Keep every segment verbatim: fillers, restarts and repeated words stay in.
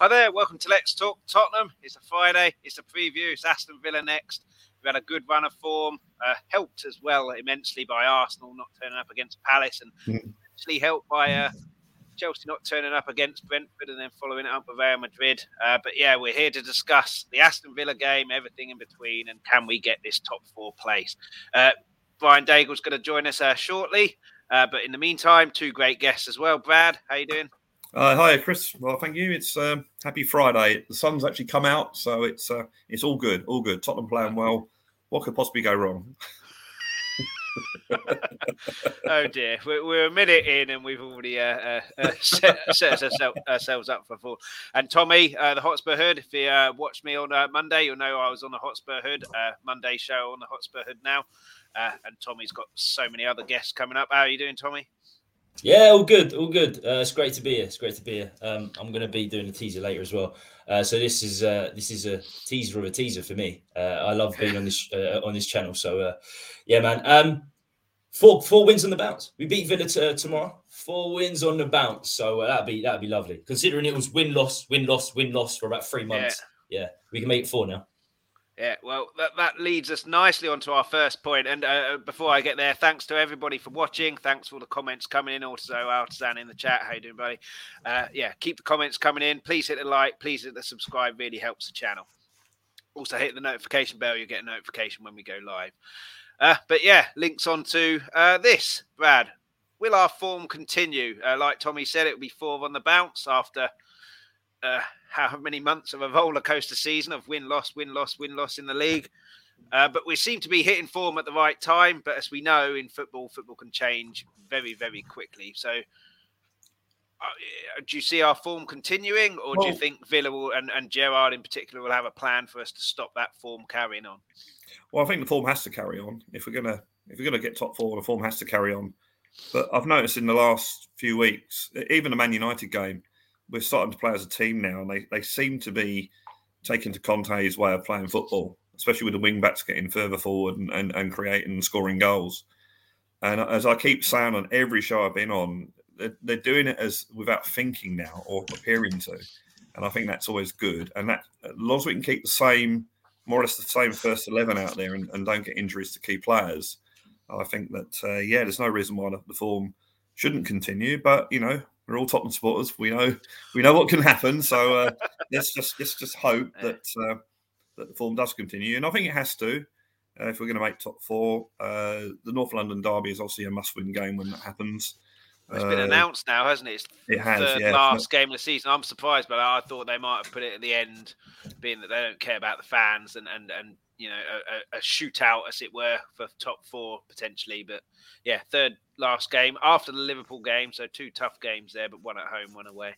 Hi there, welcome to Let's Talk Tottenham. It's a Friday, it's a preview, it's Aston Villa next. We've had a good run of form, uh, helped as well immensely by Arsenal not turning up against Palace, and mm. actually helped by uh, Chelsea not turning up against Brentford and then following it up with Real Madrid. Uh, but yeah, we're here to discuss the Aston Villa game, everything in between, and can we get this top four place? Uh, Brian Daigle's going to join us uh, shortly, uh, but in the meantime, two great guests as well. Brad, how you doing? Uh, hi, Chris. Well, thank you. It's um, happy Friday. The sun's actually come out, so it's uh, it's all good, all good. Tottenham playing well. What could possibly go wrong? Oh dear, we're, we're a minute in and we've already uh, uh, set, set ourselves, ourselves up for a fall. And Tommy, uh, the Hotspur Hood, if you uh, watched me on uh, Monday, you'll know I was on the Hotspur Hood, uh, Monday show on the Hotspur Hood now. Uh, and Tommy's got so many other guests coming up. How are you doing, Tommy? Yeah, all good, all good. Uh, it's great to be here. It's great to be here. Um, I'm going to be doing a teaser later as well. Uh, so this is uh, this is a teaser of a teaser for me. Uh, I love being on this uh, on this channel. So uh, yeah, man. Um, four four wins on the bounce. We beat Villa t- uh, tomorrow. Four wins on the bounce. So uh, that'd be that'd be lovely. Considering it was win loss, win loss, win loss for about three months. Yeah, yeah, we can make it four now. Yeah, well, that, that leads us nicely onto our first point. And uh, before I get there, thanks to everybody for watching. Thanks for all the comments coming in. Also, Altzan in the chat. How you doing, buddy? Uh, yeah, keep the comments coming in. Please hit the like. Please hit the subscribe. Really helps the channel. Also, hit the notification bell. You'll get a notification when we go live. Uh, but yeah, links on to uh, this, Brad. Will our form continue? Uh, like Tommy said, it will be four on the bounce after... Uh, how many months of a roller coaster season of win, loss, win, loss, win, loss in the league. Uh, but we seem to be hitting form at the right time. But as we know in football, football can change very, very quickly. So uh, do you see our form continuing, or well, do you think Villa will, and, and Gerrard in particular will have a plan for us to stop that form carrying on? Well, I think the form has to carry on. If we're going to, if we're going to get top four, the form has to carry on. But I've noticed in the last few weeks, even the Man United game, we're starting to play as a team now, and they, they seem to be taking to Conte's way of playing football, especially with the wing-backs getting further forward and, and, and creating and scoring goals. And as I keep saying on every show I've been on, they're, they're doing it as without thinking now or appearing to. And I think that's always good. And that, as long as we can keep the same, more or less the same first eleven out there and, and don't get injuries to key players, I think that, uh, yeah, there's no reason why the form shouldn't continue. But, you know, we're all Tottenham supporters. We know we know what can happen. So uh, let's just let's just hope that uh, that the form does continue. And I think it has to uh, if we're going to make top four. Uh, the North London derby is obviously a must-win game when that happens. It's uh, been announced now, hasn't it? It's it has, the yeah. last game of the season. I'm surprised, but I thought they might have put it at the end, being that they don't care about the fans and, and, and you know, a, a shootout, as it were, for top four potentially. But, yeah, third last game after the Liverpool game. So two tough games there, but one at home, one away.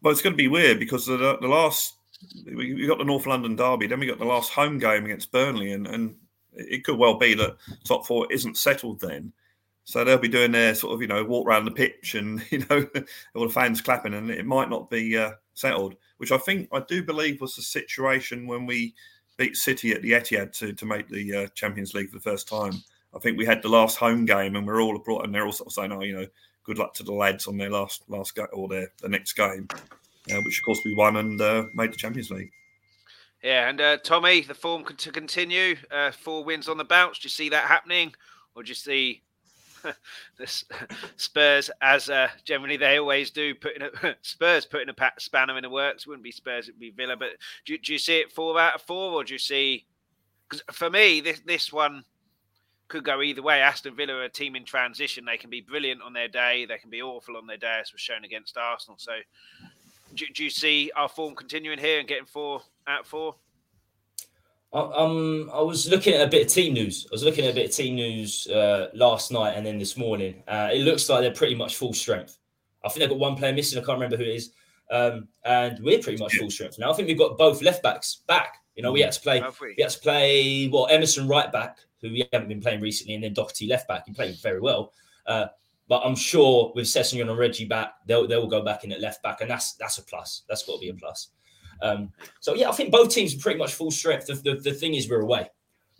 Well, it's going to be weird because the, the last – we got the North London derby, then we got the last home game against Burnley, and, and it could well be that top four isn't settled then. So they'll be doing their sort of, you know, walk around the pitch and, you know, all the fans clapping, and it might not be uh, settled, which I think I do believe was the situation when we beat City at the Etihad to, to make the uh, Champions League for the first time. I think we had the last home game and we're all brought and they're all sort of saying, oh, you know, good luck to the lads on their last, last game or their the next game, uh, which of course we won and uh, made the Champions League. Yeah. And uh, Tommy, the form to continue, uh, four wins on the bounce. Do you see that happening, or do you see the Spurs, as uh, generally they always do, putting a, Spurs putting a spanner in the works? It wouldn't be Spurs, it'd be Villa. But do, do you see it four out of four, or do you see? Because for me, this this one could go either way. Aston Villa are a team in transition. They can be brilliant on their day. They can be awful on their day, as was shown against Arsenal. So do, do you see our form continuing here and getting four out of four? Um, I was looking at a bit of team news. I was looking at a bit of team news uh, last night and then this morning. Uh, it looks like they're pretty much full strength. I think they've got one player missing. I can't remember who it is. Um, and we're pretty much full strength now. I think we've got both left backs back. You know, we had to play. We had to play well, Emerson right back, who we haven't been playing recently, and then Doherty left back. He played very well. Uh, but I'm sure with Sessegnon and Reggie back, they'll they'll go back in at left back, and that's that's a plus. That's got to be a plus. Um, so, yeah, I think both teams are pretty much full strength. The, the, the thing is, we're away.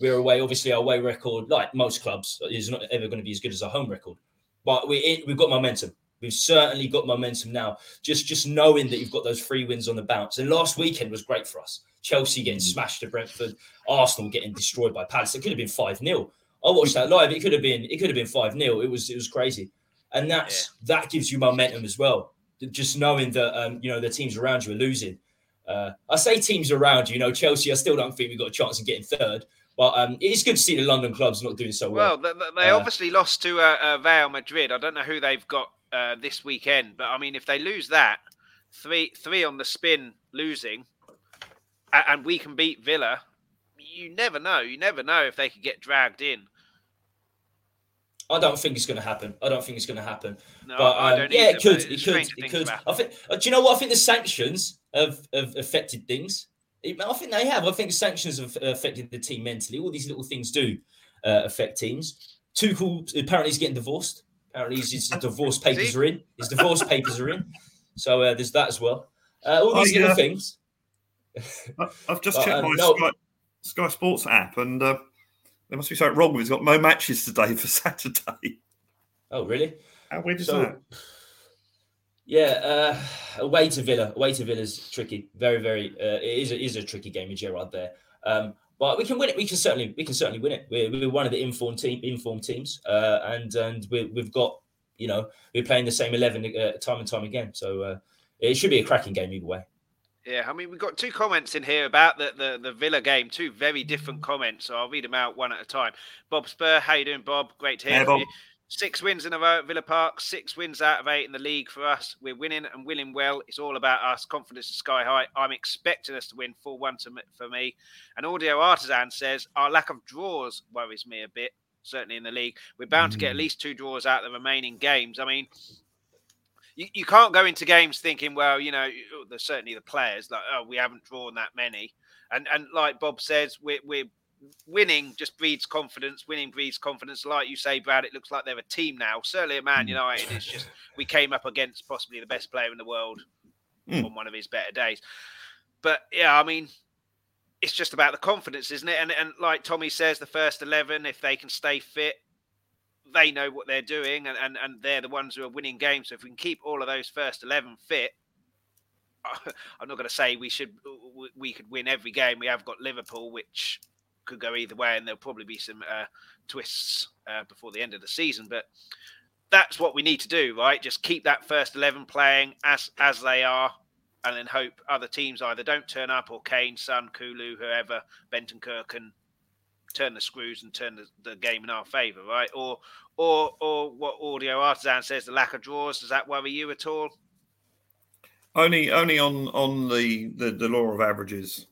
We're away. Obviously, our away record, like most clubs, is not ever going to be as good as our home record. But we, we've got momentum. We've certainly got momentum now. Just just knowing that you've got those three wins on the bounce. And last weekend was great for us. Chelsea getting smashed to Brentford, Arsenal getting destroyed by Palace. It could have been five nil. I watched that live. It could have been it could have been five nil. It was it was crazy. And that's yeah. that gives you momentum as well. Just knowing that um, you know, the teams around you are losing. Uh, I say teams around you, you know, Chelsea, I still don't think we've got a chance of getting third. But um, it's good to see the London clubs not doing so well. Well, they, they uh, obviously lost to uh, uh, Real Madrid. I don't know who they've got uh, this weekend. But, I mean, if they lose that, three three on the spin losing, and, and we can beat Villa, you never know. You never know if they could get dragged in. I don't think it's going to happen. I don't think it's going to happen. No, but, um, I don't yeah, either, it could. It could. It could. I think. Do you know what? I think the sanctions have, have affected things. I think they have. I think sanctions have affected the team mentally. All these little things do uh, affect teams. Tuchel apparently is getting divorced. Apparently his, his divorce papers are in. His divorce papers are in. So uh, there's that as well. Uh, all these oh, yeah. little things. I've just but, checked um, my no. Sky, Sky Sports app and uh, there must be something wrong with it. It's got no matches today for Saturday. Oh, really? How weird is so, that? Yeah, uh, away to Villa. Away to Villa's tricky. Very, very. Uh, it is a, is a tricky game with Gerrard there. Um, but we can win it. We can certainly. We can certainly win it. We're, we're one of the informed team, informed teams, uh, and and we, we've got. You know, we're playing the same eleven uh, time and time again. So uh, it should be a cracking game either way. Yeah, I mean, we've got two comments in here about the, the, the Villa game. Two very different comments. So I'll read them out one at a time. Bob Spur, how you doing, Bob? Great to hear from you. Six wins in a row at Villa Park. Six wins out of eight in the league for us. We're winning and winning well. It's all about us. Confidence is sky high. I'm expecting us to win four one to, for me. And Audio Artisan says, our lack of draws worries me a bit, certainly in the league. We're bound mm-hmm. to get at least two draws out of the remaining games. I mean, you, you can't go into games thinking, well, you know, certainly the players, like, oh, we haven't drawn that many. And and like Bob says, we're we're winning just breeds confidence. Winning breeds confidence. Like you say, Brad, it looks like they're a team now. Certainly at Man United, it's just we came up against possibly the best player in the world mm. on one of his better days. But, yeah, I mean, it's just about the confidence, isn't it? And, and like Tommy says, the first eleven, if they can stay fit, they know what they're doing and, and, and they're the ones who are winning games. So if we can keep all of those first eleven fit, I'm not going to say we should we could win every game. We have got Liverpool, which could go either way, and there'll probably be some uh, twists uh, before the end of the season. But that's what we need to do, right? Just keep that first eleven playing as as they are, and then hope other teams either don't turn up or Kane, Son, Kulu, whoever, Bentancur can turn the screws and turn the, the game in our favour, right? Or or or what Audio Artisan says, the lack of draws, does that worry you at all? Only only on, on the, the, the law of averages.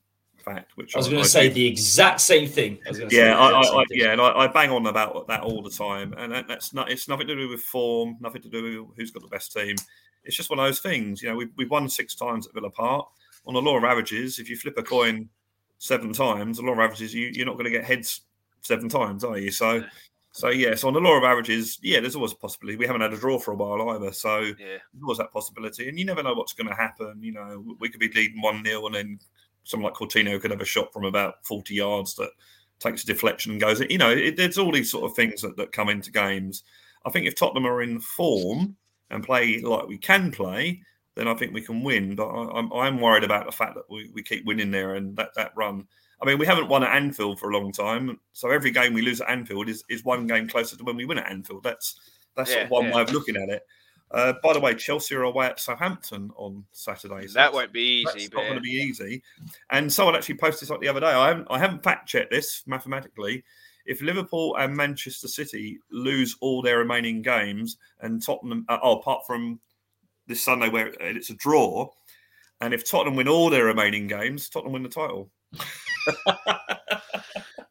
Fact, which I was going to say do. the exact same thing. I was yeah, say I, I, I, thing. yeah, and I, I bang on about that all the time, and that, that's not. It's nothing to do with form, nothing to do with who's got the best team. It's just one of those things. You know, we we've won six times at Villa Park. On the law of averages, if you flip a coin seven times, the law of averages, you, you're not going to get heads seven times, are you? So, yeah. so yeah. So on the law of averages, yeah, there's always a possibility. We haven't had a draw for a while either, so yeah. there's always that possibility, and you never know what's going to happen. You know, we could be leading one nil, and then someone like Coutinho could have a shot from about forty yards that takes a deflection and goes. You know, it, it's all these sort of things that, that come into games. I think if Tottenham are in form and play like we can play, then I think we can win. But I, I'm, I'm worried about the fact that we, we keep winning there and that, that run. I mean, we haven't won at Anfield for a long time. So every game we lose at Anfield is, is one game closer to when we win at Anfield. That's, that's yeah, sort of one yeah. way of looking at it. Uh, by the way, Chelsea are away at Southampton on Saturday. So that won't be easy. That's but... not going to be easy. And someone actually posted something the other day. I haven't, I haven't fact-checked this mathematically. If Liverpool and Manchester City lose all their remaining games and Tottenham, uh, oh, apart from this Sunday where it's a draw, and if Tottenham win all their remaining games, Tottenham win the title.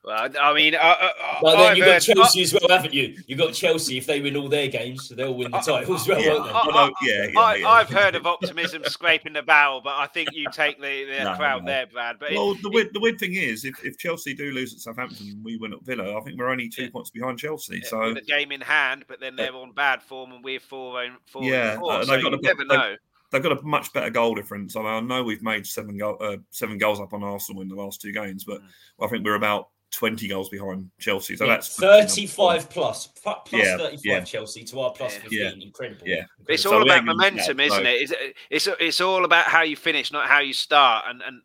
Well, I mean, uh, well, then you've got Chelsea uh, as well, haven't you? You've got Chelsea. If they win all their games, they'll win the title as well, yeah, won't they? I, I, I, yeah, yeah, I, yeah. I've heard of optimism scraping the barrel, but I think you take the, the no, crowd no. there, Brad. But well, it, the, weird, it, the weird thing is, if, if Chelsea do lose at Southampton and we win at Villa, I think we're only two yeah. points behind Chelsea. Yeah, so the game in hand, but then they're on bad form and we're four and four. Yeah, and four, and so you never know. They, They've got a much better goal difference. I mean, I know we've made seven, go- uh, seven goals up on Arsenal in the last two games, but I think we're about twenty goals behind Chelsea. So yeah, that's thirty-five plus, plus yeah, thirty-five yeah. Chelsea to our plus fifteen. Yeah. Incredible. Yeah. Incredible. It's all so about momentum, yeah, isn't no. it? It's, it's it's all about how you finish, not how you start. And and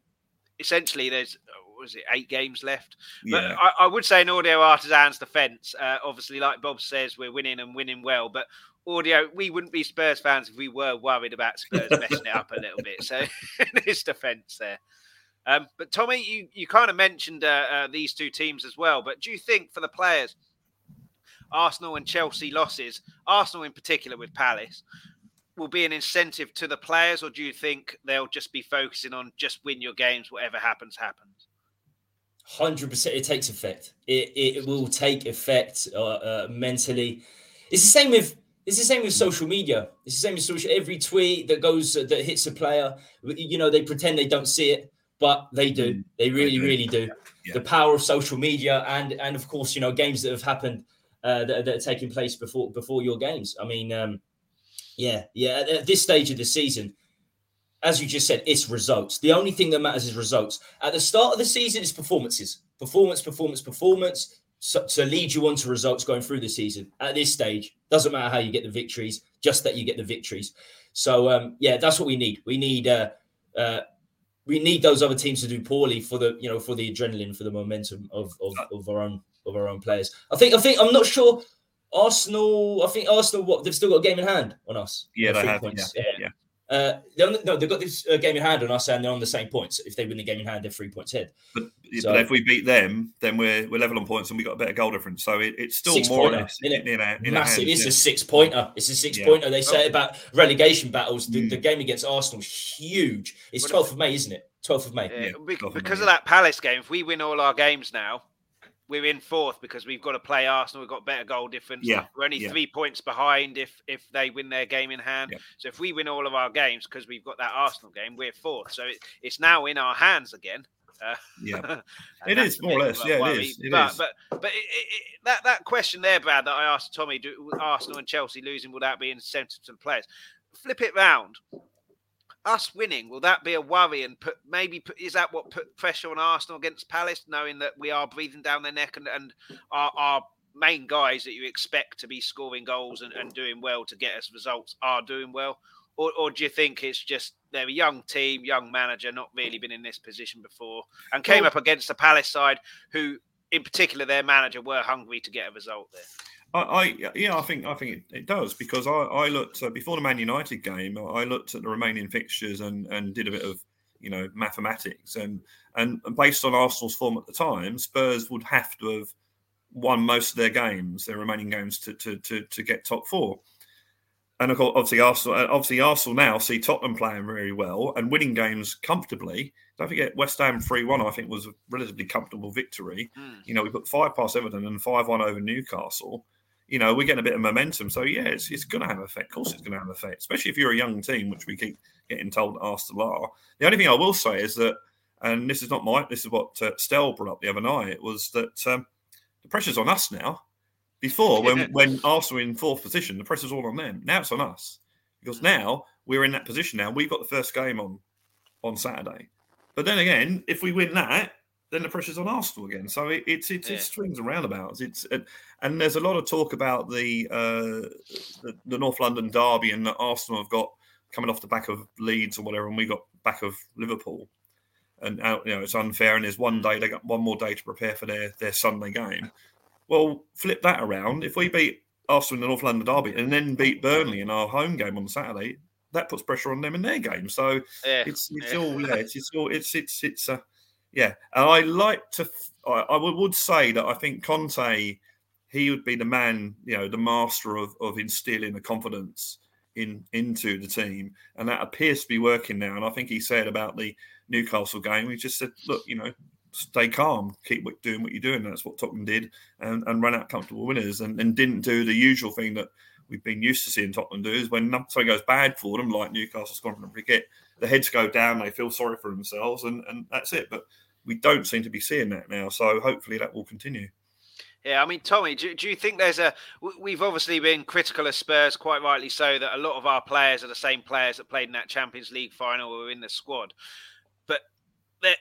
essentially, there's what was it eight games left. Yeah. But I, I would say an Audio Artisan's defence. Uh, obviously, like Bob says, we're winning and winning well, but. Audio, we wouldn't be Spurs fans if we were worried about Spurs messing it up a little bit. So there's defence there. Um, but Tommy, you, you kind of mentioned uh, uh, these two teams as well. But do you think for the players, Arsenal and Chelsea losses, Arsenal in particular with Palace, will be an incentive to the players? Or do you think they'll just be focusing on just win your games, whatever happens, happens? one hundred percent it takes effect. It, it will take effect uh, uh, mentally. It's the same with... It's the same with social media. It's the same with social. Every tweet that goes that hits a player, you know, they pretend they don't see it, but they do. They really, really do. Yeah. The power of social media, and and of course, you know, games that have happened uh, that, that are taking place before before your games. I mean, um, yeah, yeah. At this stage of the season, as you just said, it's results. The only thing that matters is results. At the start of the season, it's performances, performance, performance, performance. So, to lead you on to results going through the season. At this stage, doesn't matter how you get the victories, just that you get the victories. So um, yeah, that's what we need. We need uh, uh, we need those other teams to do poorly for the you know for the adrenaline, for the momentum of of, of our own of our own players. I think I think I'm not sure Arsenal. I think Arsenal what they've still got a game in hand on us. Yeah, they have. Points. Yeah, yeah. yeah. Uh, they're the, no, they've got this uh, game in hand on us, and they're on the same points. If they win the game in hand, they're three points ahead. But So, but if we beat them, then we're we're level on points, and we got a better goal difference. So it, it's still more pointer, in, it? in, our, in massive. Our hands, it's yeah. a six pointer. It's a six yeah. pointer. They say oh. about relegation battles. The, mm. the game against Arsenal is huge. It's twelfth of May, isn't it? Twelfth of May. Yeah, yeah. Because, because of that Palace game, if we win all our games now, we're in fourth because we've got to play Arsenal. We've got better goal difference. Yeah. We're only yeah. three points behind if if they win their game in hand. Yeah. So if we win all of our games because we've got that Arsenal game, we're fourth. So it, it's now in our hands again. Uh, yeah, it is more or less. Yeah, worry. it is. It but, is. but but but it, it, that that question there, Brad, that I asked Tommy, do Arsenal and Chelsea losing, will that be incentive to the players? Flip it round. Us winning, will that be a worry? And put maybe put, is that what put pressure on Arsenal against Palace, knowing that we are breathing down their neck and and our our main guys that you expect to be scoring goals and, and doing well to get us results are doing well. Or, or do you think it's just they're a young team, young manager, not really been in this position before, and came well, up against the Palace side, who, in particular, their manager were hungry to get a result there? I, I yeah, I think I think it, it does because I, I looked uh, before the Man United game. I looked at the remaining fixtures and, and did a bit of you know mathematics and and based on Arsenal's form at the time, Spurs would have to have won most of their games, their remaining games, to to to, to get top four. And of course, obviously, Arsenal. Obviously, Arsenal now see Tottenham playing really well and winning games comfortably. Don't forget, West Ham three one. I think was a relatively comfortable victory. Mm. You know, we put five past Everton and five one over Newcastle. You know, we're getting a bit of momentum. So yeah, it's it's going to have an effect. Of course, it's going to have an effect, especially if you're a young team, which we keep getting told that Arsenal are. The only thing I will say is that, and this is not my, this is what uh, Stell brought up the other night. It was that um, the pressure's on us now. Before, when, yeah. when Arsenal were in fourth position, the press was all on them. Now it's on us. Because now we're in that position now. We've got the first game on, on Saturday. But then again, if we win that, then the pressure's on Arsenal again. So it, it's it's, yeah. it's swings and roundabouts. It's, uh, and there's a lot of talk about the, uh, the the North London derby and that Arsenal have got coming off the back of Leeds or whatever, and we got back of Liverpool. And out, you know it's unfair. And there's one day, they got one more day to prepare for their, their Sunday game. Well, flip that around. If we beat Arsenal in the North London derby and then beat Burnley in our home game on Saturday, that puts pressure on them in their game. So yeah. it's it's yeah. all yeah, it's it's all it's it's it's uh, yeah. And I like to I, I would say that I think Conte, he would be the man, you know, the master of of instilling the confidence in into the team, and that appears to be working now. And I think he said about the Newcastle game, he just said, look, you know. Stay calm, keep doing what you're doing. That's what Tottenham did, and, and ran out comfortable winners, and, and didn't do the usual thing that we've been used to seeing Tottenham do. Is when something goes bad for them, like Newcastle's gone from the cricket, the heads go down, they feel sorry for themselves, and, and that's it. But we don't seem to be seeing that now, so hopefully that will continue. Yeah, I mean, Tommy, do, do you think there's a... We've obviously been critical of Spurs, quite rightly so, that a lot of our players are the same players that played in that Champions League final or in the squad.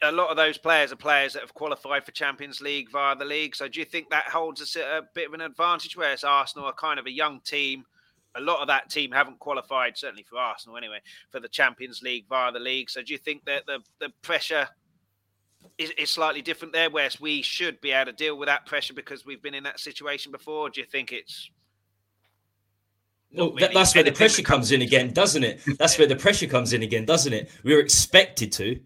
a lot of those players are players that have qualified for Champions League via the league. So do you think that holds us a bit of an advantage, whereas Arsenal are kind of a young team? A lot of that team haven't qualified, certainly for Arsenal anyway, for the Champions League via the league. So do you think that the, the pressure is, is slightly different there, whereas we should be able to deal with that pressure because we've been in that situation before? Or do you think it's... Well, really that, that's where the pressure comes in again, doesn't it? That's yeah. where the pressure comes in again, doesn't it? We're expected to.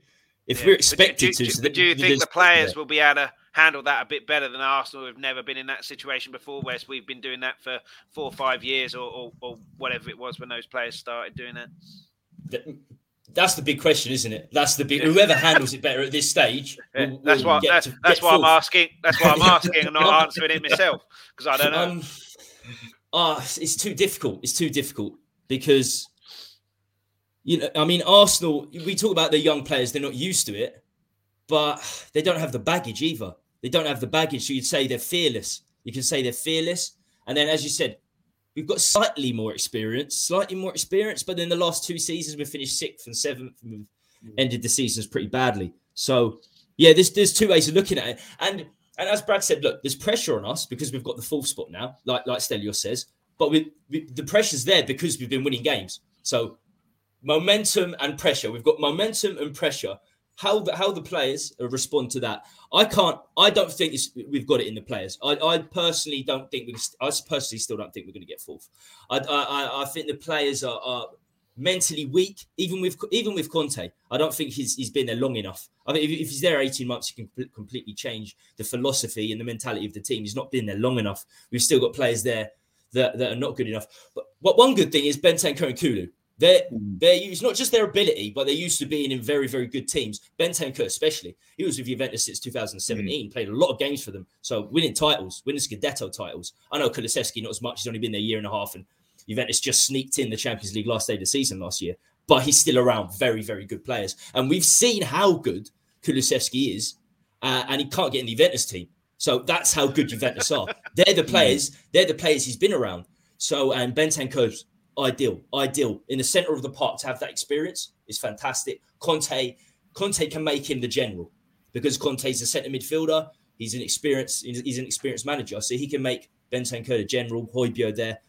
If yeah. we're expected but do, to... Do, so do you think the players yeah. will be able to handle that a bit better than Arsenal, who've never been in that situation before, whereas we've been doing that for four or five years or, or, or whatever it was when those players started doing that? That that's the big question, isn't it? That's the big... Whoever handles it better at this stage... Yeah. Will, will that's why, that's, to, that's why I'm asking. That's why I'm asking and not answering it myself, because I don't know. Um, Ah, oh, it's too difficult. It's too difficult because, you know, I mean, Arsenal, we talk about the young players, they're not used to it, but they don't have the baggage either. They don't have the baggage. So you'd say they're fearless. You can say they're fearless. And then, as you said, we've got slightly more experience, slightly more experience. But in the last two seasons, we finished sixth and seventh and we've ended the seasons pretty badly. So, yeah, there's, there's two ways of looking at it. And... And as Brad said, look, there's pressure on us because we've got the full spot now, like like Stelios says. But we, we, the pressure's there because we've been winning games. So momentum and pressure. We've got momentum and pressure. How the, how the players respond to that? I can't. I don't think it's, we've got it in the players. I, I personally don't think we. I personally still don't think we're going to get fourth. I I, I think the players are, are mentally weak. Even with even with Conte, I don't think he's he's been there long enough. I mean, if, if he's there eighteen months, he can completely change the philosophy and the mentality of the team. He's not been there long enough. We've still got players there that, that are not good enough. But what one good thing is Bentancur and Kulu. They're, they're, it's not just their ability, but they're used to being in very, very good teams. Bentancur especially. He was with Juventus since two thousand seventeen, mm. played a lot of games for them. So winning titles, winning Scudetto titles. I know Kulusevski, not as much. He's only been there a year and a half, and Juventus just sneaked in the Champions League last day of the season last year. But he's still around very, very good players. And we've seen how good Kulusevski is, uh, and he can't get in the Juventus team. So that's how good Juventus are. They're the players. They're the players he's been around. So, and Bentancur's ideal, ideal. In the centre of the park to have that experience is fantastic. Conte, Conte can make him the general because Conte's a centre midfielder. He's an experienced, he's an experienced manager. So he can make Bentancur the general, Højbjerg there.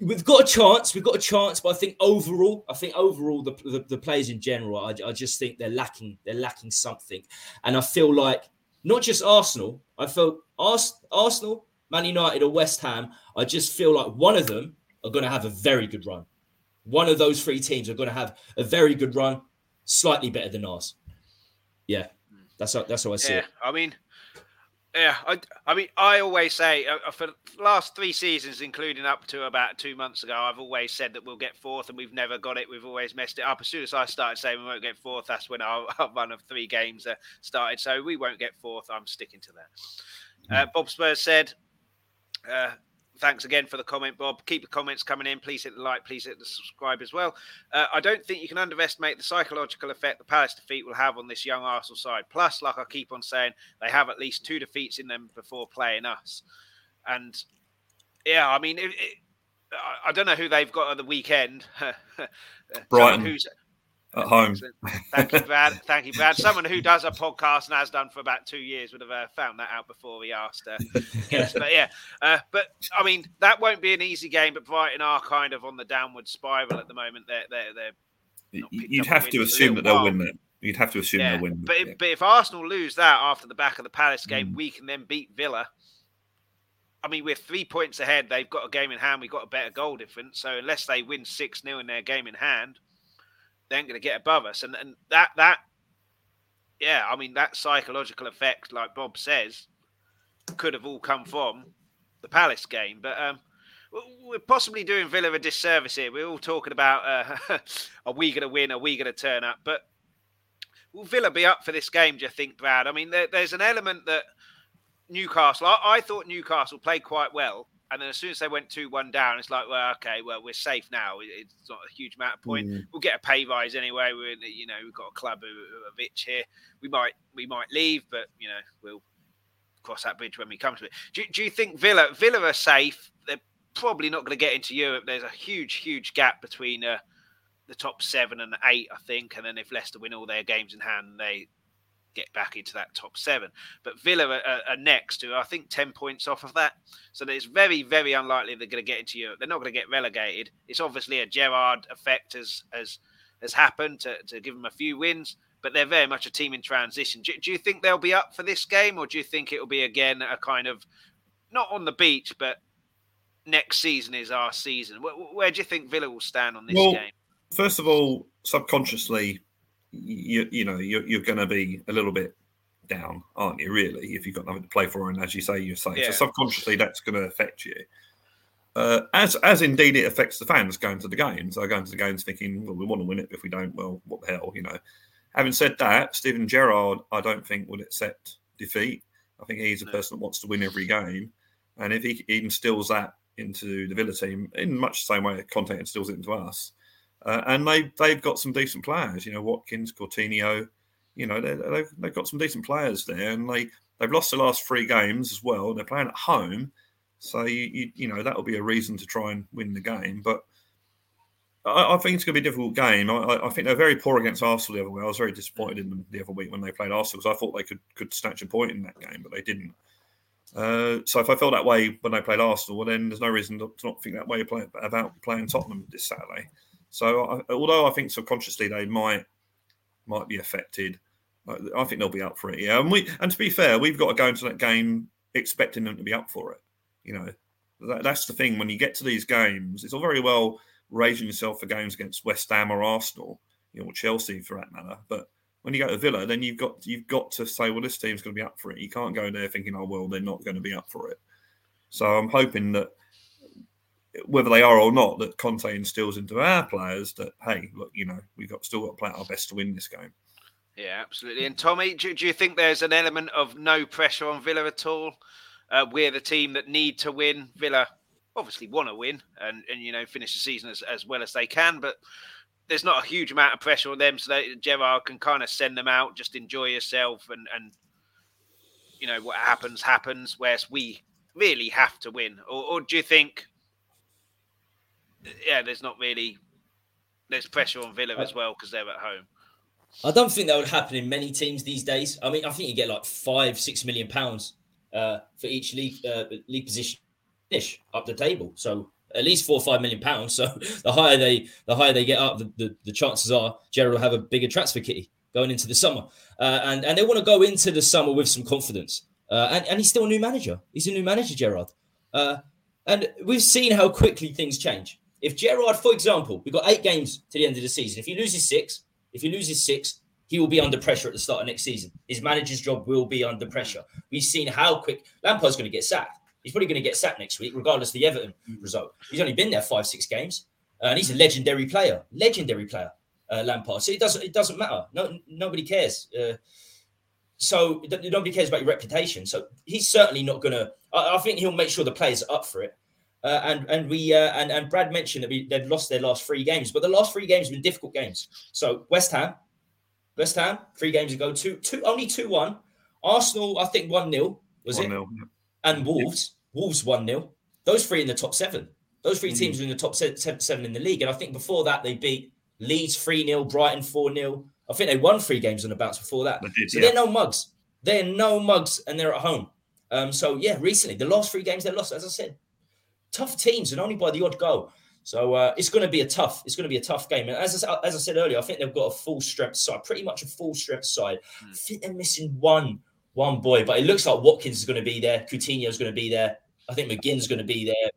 We've got a chance. We've got a chance, but I think overall, I think overall, the the, the players in general, I, I just think they're lacking. They're lacking something, and I feel like not just Arsenal. I feel Ars- Arsenal, Man United, or West Ham. I just feel like one of them are going to have a very good run. One of those three teams are going to have a very good run, slightly better than ours. Yeah, that's how, that's how I see yeah, it. I mean. Yeah, I, I mean, I always say uh, for the last three seasons, including up to about two months ago, I've always said that we'll get fourth and we've never got it. We've always messed it up. As soon as I started saying we won't get fourth, that's when our, our run of three games uh, started. So we won't get fourth. I'm sticking to that. Uh, Bob Spurs said, uh, thanks again for the comment, Bob. Keep the comments coming in. Please hit the like. Please hit the subscribe as well. Uh, I don't think you can underestimate the psychological effect the Palace defeat will have on this young Arsenal side. Plus, like I keep on saying, they have at least two defeats in them before playing us. And, yeah, I mean, it, it, I don't know who they've got at the weekend. Brighton. Who's at home. Thank you, Brad. Thank you, Brad. Someone who does a podcast and has done for about two years would have uh, found that out before he asked. Uh, yes, but yeah, uh, but I mean that won't be an easy game. But Brighton are kind of on the downward spiral at the moment. They're they're. they're not You'd have to assume that they'll win that. You'd have to assume yeah, they'll win. But if, but if Arsenal lose that after the back of the Palace game mm. week and then beat Villa. I mean, we're three points ahead. They've got a game in hand. We've got a better goal difference. So unless they win six nil in their game in hand, they ain't going to get above us. And and that, that, yeah, I mean, that psychological effect, like Bob says, could have all come from the Palace game. But um, we're possibly doing Villa a disservice here. We're all talking about, uh, are we going to win? Are we going to turn up? But will Villa be up for this game, do you think, Brad? I mean, there, there's an element that Newcastle, I, I thought Newcastle played quite well. And then as soon as they went two one down, it's like, well, okay, well, we're safe now. It's not a huge amount of point. Mm. We'll get a pay rise anyway. We're, in the, you know, we've got a club who are a bitch here. We might, we might leave, but you know, we'll cross that bridge when we come to it. Do, do you think Villa, Villa are safe? They're probably not going to get into Europe. There's a huge, huge gap between uh, the top seven and eight, I think. And then if Leicester win all their games in hand, they get back into that top seven. But Villa are, are next to, I think, ten points off of that. So it's very, very unlikely they're going to get into Europe. They're not going to get relegated. It's obviously a Gerrard effect has, has, has happened to, to give them a few wins, but they're very much a team in transition. Do, do you think they'll be up for this game, or do you think it'll be, again, a kind of, not on the beach, but next season is our season? Where, where do you think Villa will stand on this well, game? First of all, subconsciously, You, you know, you're, you're going to be a little bit down, aren't you, really, if you've got nothing to play for, and as you say, you're safe. Yeah. So subconsciously, that's going to affect you. Uh, as as indeed it affects the fans going to the games. They're going to the games thinking, well, we want to win it. If we don't, well, what the hell, you know. Having said that, Steven Gerrard, I don't think, would accept defeat. I think he's a no. person that wants to win every game. And if he instills that into the Villa team, in much the same way Conte instills it into us, Uh, and they, they've got some decent players, you know, Watkins, Coutinho, you know, they, they've, they've got some decent players there. And they, they've lost the last three games as well. They're playing at home. So, you you, you know, that'll be a reason to try and win the game. But I, I think it's going to be a difficult game. I, I think they're very poor against Arsenal the other week. I was very disappointed in them the other week when they played Arsenal, because I thought they could, could snatch a point in that game, but they didn't. Uh, so if I felt that way when they played Arsenal, well, then there's no reason to not think that way about playing Tottenham this Saturday. So I, although I think subconsciously they might might be affected, I think they'll be up for it. Yeah, and we and to be fair, we've got to go into that game expecting them to be up for it. You know, that, that's the thing. When you get to these games, it's all very well raising yourself for games against West Ham or Arsenal, you know, or Chelsea for that matter. But when you go to Villa, then you've got you've got to say, well, this team's going to be up for it. You can't go there thinking, oh well, they're not going to be up for it. So I'm hoping that, whether they are or not, that Conte instills into our players that, hey, look, you know, we've got still got to play our best to win this game. Yeah, absolutely. And Tommy, do, do you think there's an element of no pressure on Villa at all? Uh, we're the team that need to win. Villa obviously want to win and, and you know, finish the season as, as well as they can, but there's not a huge amount of pressure on them, so they, Gerrard can kind of send them out, just enjoy yourself and, and you know, what happens, happens, whereas we really have to win. Or, or do you think... Yeah, there's not really... There's pressure on Villa as well because they're at home. I don't think that would happen in many teams these days. I mean, I think you get like five, six million pounds uh, for each league uh, league position-ish up the table. So at least four or five million pounds. So the higher they the higher they get up, the, the, the chances are Gerrard will have a bigger transfer kitty going into the summer. Uh, and, and they want to go into the summer with some confidence. Uh, and, and he's still a new manager. He's a new manager, Gerrard. Uh, and we've seen how quickly things change. If Gerrard, for example, we've got eight games to the end of the season. If he loses six, if he loses six, he will be under pressure at the start of next season. His manager's job will be under pressure. We've seen how quick Lampard's going to get sacked. He's probably going to get sacked next week, regardless of the Everton result. He's only been there five, six games, uh, and he's a legendary player, legendary player, uh, Lampard. So it doesn't it doesn't matter. No, nobody cares. Uh, so nobody cares about your reputation. So he's certainly not going to. I think he'll make sure the players are up for it. Uh, and and we uh, and and Brad mentioned that we they've lost their last three games, but the last three games have been difficult games. So West Ham, West Ham, three games ago, two two only two one. Arsenal, I think one nil was one it, nil. And Wolves, yeah. Wolves one nil. Those three in the top seven. Those three mm. teams are in the top se- se- seven in the league. And I think before that they beat Leeds three nil, Brighton four nil. I think they won three games on the bounce before that. Did, so yeah. they're no mugs. They're no mugs, and they're at home. Um, so yeah, recently the last three games they lost, as I said. Tough teams and only by the odd goal. So uh, it's going to be a tough, it's going to be a tough game. And as I, as I said earlier, I think they've got a full strength side, pretty much a full strength side. Mm. I think they're missing one, one boy, but it looks like Watkins is going to be there. Coutinho is going to be there. I think McGinn's going to be there,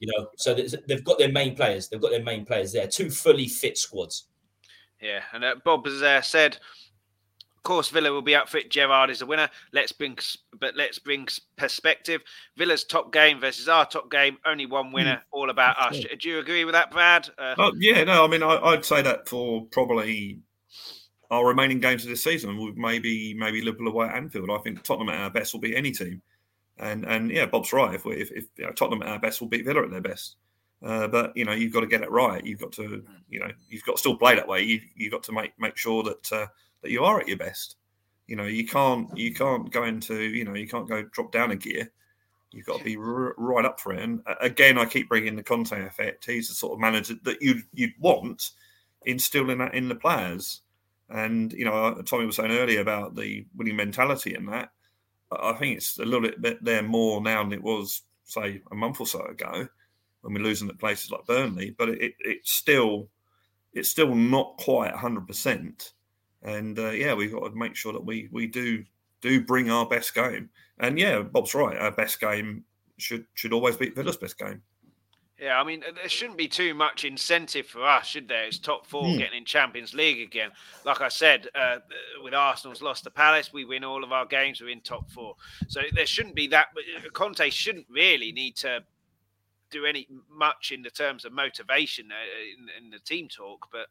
you know, so they've got their main players. They've got their main players there, two fully fit squads. Yeah. And uh, Bob has uh, said, of course, Villa will be up for it. Gerrard is the winner. Let's bring, but let's bring perspective. Villa's top game versus our top game. Only one winner. All about us. Do you agree with that, Brad? Uh, oh, yeah, no. I mean, I, I'd say that for probably our remaining games of this season, maybe maybe Liverpool away at Anfield. I think Tottenham at our best will beat any team. And and yeah, Bob's right. If we, if, if you know, Tottenham at our best will beat Villa at their best. Uh, but you know, you've got to get it right. You've got to you know you've got to still play that way. You, you've got to make make sure that. Uh, that you are at your best. You know, you can't you can't go into, you know, you can't go drop down a gear. You've got to be r- right up for it. And again, I keep bringing the Conte effect. He's the sort of manager that you'd, you'd want instilling that in the players. And, you know, Tommy was saying earlier about the winning mentality and that. I think it's a little bit there more now than it was, say, a month or so ago when we're losing at places like Burnley. But it, it, it's still it's still not quite one hundred percent. And, uh, yeah, we've got to make sure that we, we do do bring our best game. And, yeah, Bob's right. Our best game should should always be Villa's best game. Yeah, I mean, there shouldn't be too much incentive for us, should there? It's top four, mm. getting in Champions League again. Like I said, uh, with Arsenal's loss to Palace, we win all of our games, we're in top four. So there shouldn't be that. Conte shouldn't really need to do any much in the terms of motivation in, in the team talk. But,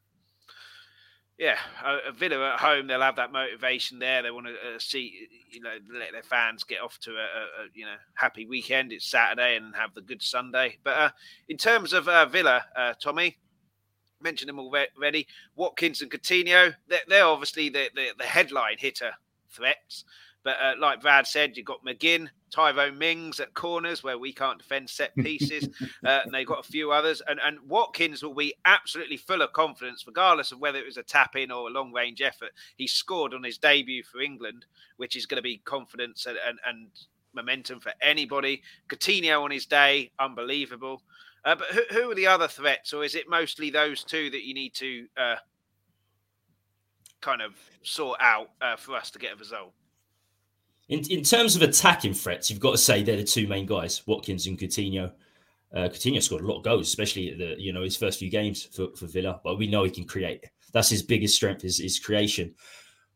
yeah, a, a Villa at home, they'll have that motivation there. They want to uh, see, you know, let their fans get off to a, a, a, you know, happy weekend. It's Saturday and have the good Sunday. But uh, in terms of uh, Villa, uh, Tommy, mentioned them already. Watkins and Coutinho, they're, they're obviously the, the, the headline hitter threats. But uh, like Brad said, you've got McGinn, Tyrone Mings at corners where we can't defend set pieces. uh, and they've got a few others. And, and Watkins will be absolutely full of confidence, regardless of whether it was a tap-in or a long-range effort. He scored on his debut for England, which is going to be confidence and, and, and momentum for anybody. Coutinho on his day, unbelievable. Uh, but who, who are the other threats? Or is it mostly those two that you need to uh, kind of sort out uh, for us to get a result? In in terms of attacking threats, you've got to say they're the two main guys, Watkins and Coutinho. Uh, Coutinho scored a lot of goals, especially at the, you know, his first few games for, for Villa. But we know he can create. That's his biggest strength, is his creation.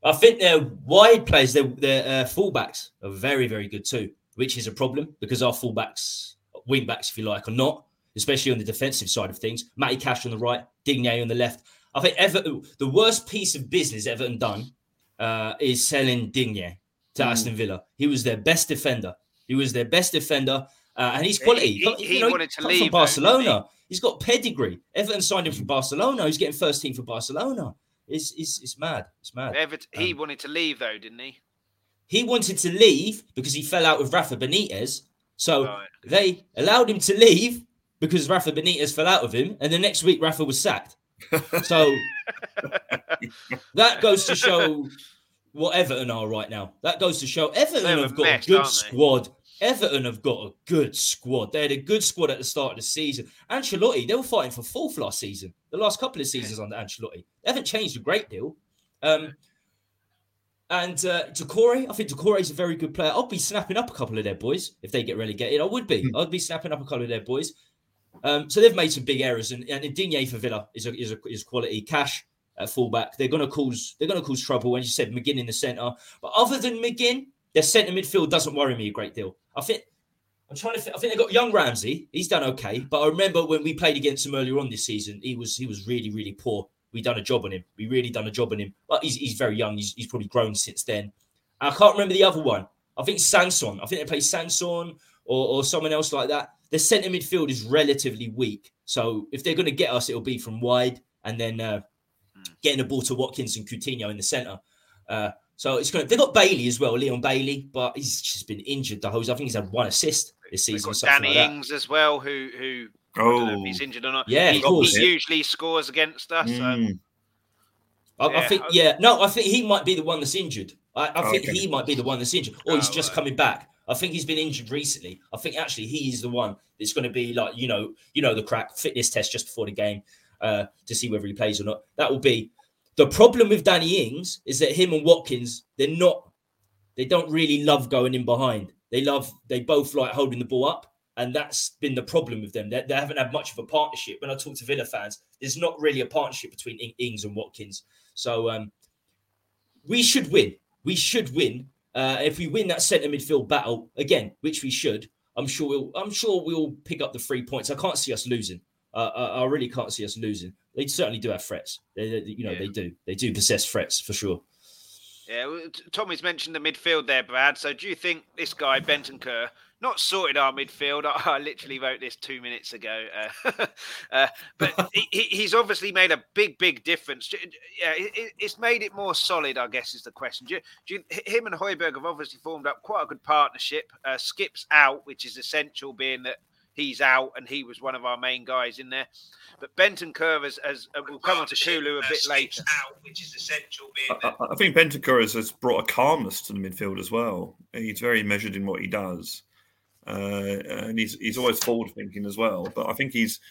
I think their wide players, their, their uh, fullbacks are very, very good too, which is a problem because our fullbacks, wingbacks, if you like, are not, especially on the defensive side of things. Matty Cash on the right, Digne on the left. I think Everton, the worst piece of business Everton done uh, is selling Digne to Aston Villa. He was their best defender. He was their best defender. Uh, and he's quality. He, he, he, you know, wanted he to leave. From Barcelona. He's got pedigree. Everton signed him from Barcelona. He's getting first team for Barcelona. It's, it's, it's mad. It's mad. Everton, um, he wanted to leave, though, didn't he? He wanted to leave because he fell out with Rafa Benitez. So right. They allowed him to leave because Rafa Benitez fell out with him. And the next week, Rafa was sacked. So that goes to show what Everton are right now. That goes to show Everton They're have got mess, a good squad. Everton have got a good squad. They had a good squad at the start of the season. Ancelotti, they were fighting for fourth last season. The last couple of seasons under Ancelotti. They haven't changed a great deal. Um, and uh, Doucouré, I think Doucouré is a very good player. I'll be snapping up a couple of their boys if they get relegated. I would be. Hmm. I'd be snapping up a couple of their boys. Um, so they've made some big errors. And, and Digne for Villa is a, is, a, is quality. Cash at fullback, they're going to cause they're going to cause trouble. As you said, McGinn in the centre, but other than McGinn, their centre midfield doesn't worry me a great deal. I think I'm trying to. Think, I think they got young Ramsey. He's done okay, but I remember when we played against him earlier on this season, he was he was really really poor. We done a job on him. We really done a job on him. But he's he's very young. He's, he's probably grown since then. I can't remember the other one. I think Sanson. I think they played Sanson or or someone else like that. Their centre midfield is relatively weak, so if they're going to get us, it'll be from wide and then. Uh, Getting the ball to Watkins and Coutinho in the centre. Uh, so it's going to, they've got Bailey as well, Leon Bailey, but he's just been injured the whole season. I think he's had one assist this season. Got Danny like Ings as well, who, who oh. I don't know if he's injured or not. Yeah, he, he usually scores against us. Mm. Um, I, yeah. I think, yeah, no, I think he might be the one that's injured. I, I oh, think okay. he might be the one that's injured, or oh, he's just right. coming back. I think he's been injured recently. I think actually he is the one that's going to be like, you know, you know, the crack fitness test just before the game. Uh, to see whether he plays or not. That will be the problem with Danny Ings is that him and Watkins, they're not, they don't really love going in behind. They love, they both like holding the ball up. And that's been the problem with them. They, they haven't had much of a partnership. When I talk to Villa fans, there's not really a partnership between In- Ings and Watkins. So um, we should win. We should win. Uh, if we win that centre midfield battle again, which we should, I'm sure we'll, I'm sure we'll pick up the three points. I can't see us losing. Uh, I really can't see us losing. They certainly do have threats. They, they you know, yeah. they do. They do possess threats for sure. Yeah, well, Tommy's mentioned the midfield there, Brad. So do you think this guy Bentancur not sorted our midfield? I, I literally wrote this two minutes ago, uh, uh, but he, he's obviously made a big, big difference. Yeah, it, it's made it more solid, I guess, is the question. Do you, do you, him and Højbjerg have obviously formed up quite a good partnership. Uh, Skip's out, which is essential, being that. he's out, and he was one of our main guys in there. But Bentancur, as, as uh, we'll come on to Kulu a bit later. Out, which is essential. Being I, I think Bentancur has, has brought a calmness to the midfield as well. He's very measured in what he does. Uh, and he's he's always forward thinking as well. But I think he's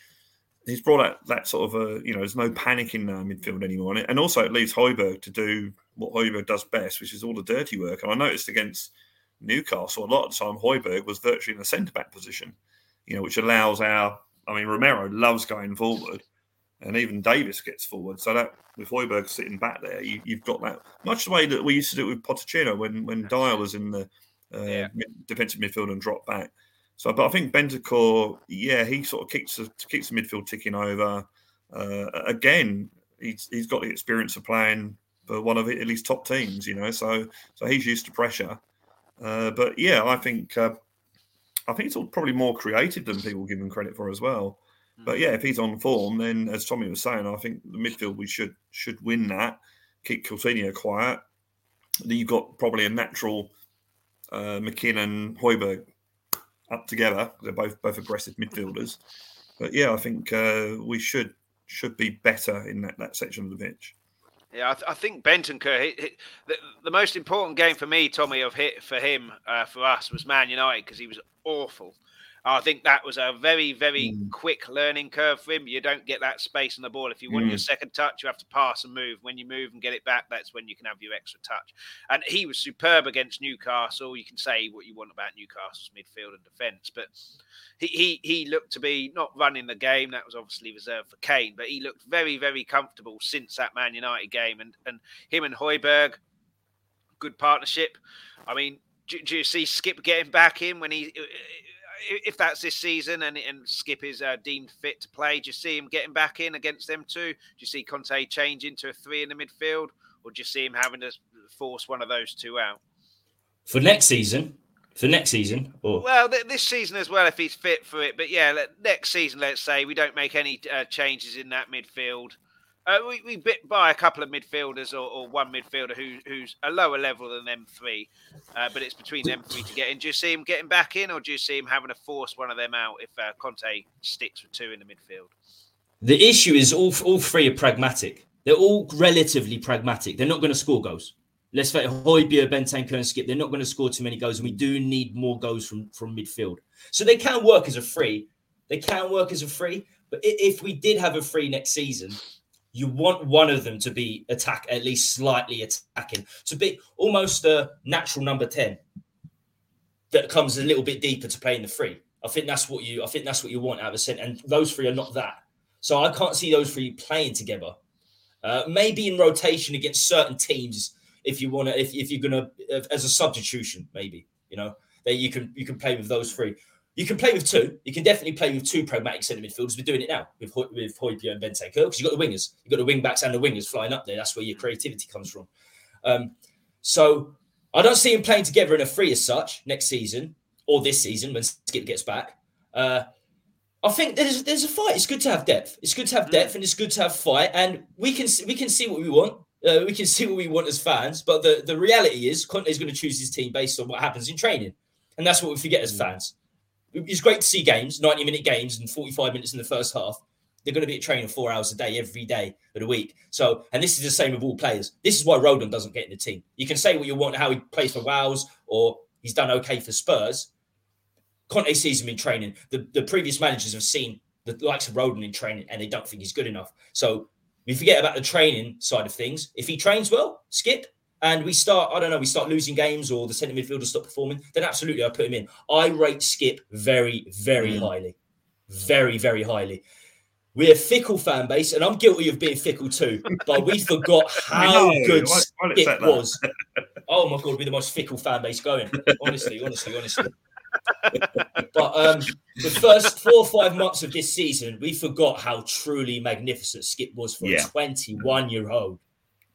he's brought out that sort of a, you know, there's no panic in uh, midfield anymore. And also it leaves Højbjerg to do what Højbjerg does best, which is all the dirty work. And I noticed against Newcastle, a lot of the time Højbjerg was virtually in a centre-back position, you know, which allows our, I mean, Romero loves going forward, and even Davis gets forward. So that with Højbjerg sitting back there, you, you've got that, much the way that we used to do it with Pochettino when, when Dyer was in the uh, yeah. mid, defensive midfield and dropped back. So, but I think Bentancur, yeah, he sort of keeps the, keeps the midfield ticking over. Uh, again, he's he's got the experience of playing for one of at least top teams, you know, so so he's used to pressure. Uh, but yeah, I think uh, I think it's all probably more creative than people give him credit for as well. But yeah, if he's on form, then as Tommy was saying, I think the midfield we should should win that. Keep Coutinho quiet. Then you've got probably a natural uh, McGinn and Højbjerg up together. They're both both aggressive midfielders. But yeah, I think uh, we should should be better in that, that section of the pitch. Yeah, I, th- I think Bentancur, he, he, the, the most important game for me, Tommy, of hit for him, uh, for us, was Man United, because he was awful. I think that was a very, very mm. quick learning curve for him. You don't get that space on the ball. If you want mm. your second touch, you have to pass and move. When you move and get it back, that's when you can have your extra touch. And he was superb against Newcastle. You can say what you want about Newcastle's midfield and defence, but he, he, he looked to be not running the game. That was obviously reserved for Kane, but he looked very, very comfortable since that Man United game. And, and him and Højbjerg, good partnership. I mean, do, do you see Skip getting back in when he... If that's this season and, and Skip is uh, deemed fit to play, do you see him getting back in against them too? Do you see Conte changing to a three in the midfield, or do you see him having to force one of those two out? For next season? For next season? Or Well, th- this season as well, if he's fit for it. But yeah, let, next season, let's say, we don't make any uh, changes in that midfield. Uh, we, we bit by a couple of midfielders or, or one midfielder who, who's a lower level than them three, uh, but it's between them three to get in. Do you see him getting back in, or do you see him having to force one of them out if uh, Conte sticks with two in the midfield? The issue is all all three are pragmatic. They're all relatively pragmatic. They're not going to score goals. Let's face it, Højbjerg, Bentancur and Skip, they're not going to score too many goals, and we do need more goals from, from midfield. So they can work as a three. They can work as a three, but if we did have a three next season... You want one of them to be attack, at least slightly attacking, to be almost a natural number ten that comes a little bit deeper to play in the three. I think that's what you. I think that's what you want out of a centre. And those three are not that. So I can't see those three playing together. Uh, maybe in rotation against certain teams, if you want to, if if you're gonna if, as a substitution, maybe you know that you can you can play with those three. You can play with two. You can definitely play with two pragmatic centre midfielders. We're doing it now with Ho- with Højbjerg and Bentancur, because you've got the wingers. You've got the wing backs and the wingers flying up there. That's where your creativity comes from. Um, so I don't see him playing together in a three as such next season or this season when Skip gets back. Uh, I think there's there's a fight. It's good to have depth. It's good to have depth and it's good to have fight. And we can we can see what we want. Uh, we can see what we want as fans. But the, the reality is Conte is going to choose his team based on what happens in training. And that's what we forget as fans. It's great to see games, ninety-minute games and forty-five minutes in the first half. They're going to be at training four hours a day, every day of the week. So, and this is the same with all players. This is why Rodon doesn't get in the team. You can say what you want, how he plays for Wales, or he's done okay for Spurs. Conte sees him in training. The, the previous managers have seen the likes of Rodon in training, and they don't think he's good enough. So we forget about the training side of things. If he trains well, Skip, and we start, I don't know, we start losing games or the centre midfielders stop performing, then absolutely I put him in. I rate Skip very, very mm. highly. Very, very highly. We're a fickle fan base, and I'm guilty of being fickle too, but we forgot how no, good I, I Skip was. Oh, my God, we're the most fickle fan base going. Honestly, honestly, honestly. But um, the first four or five months of this season, we forgot how truly magnificent Skip was for yeah. a twenty-one-year-old.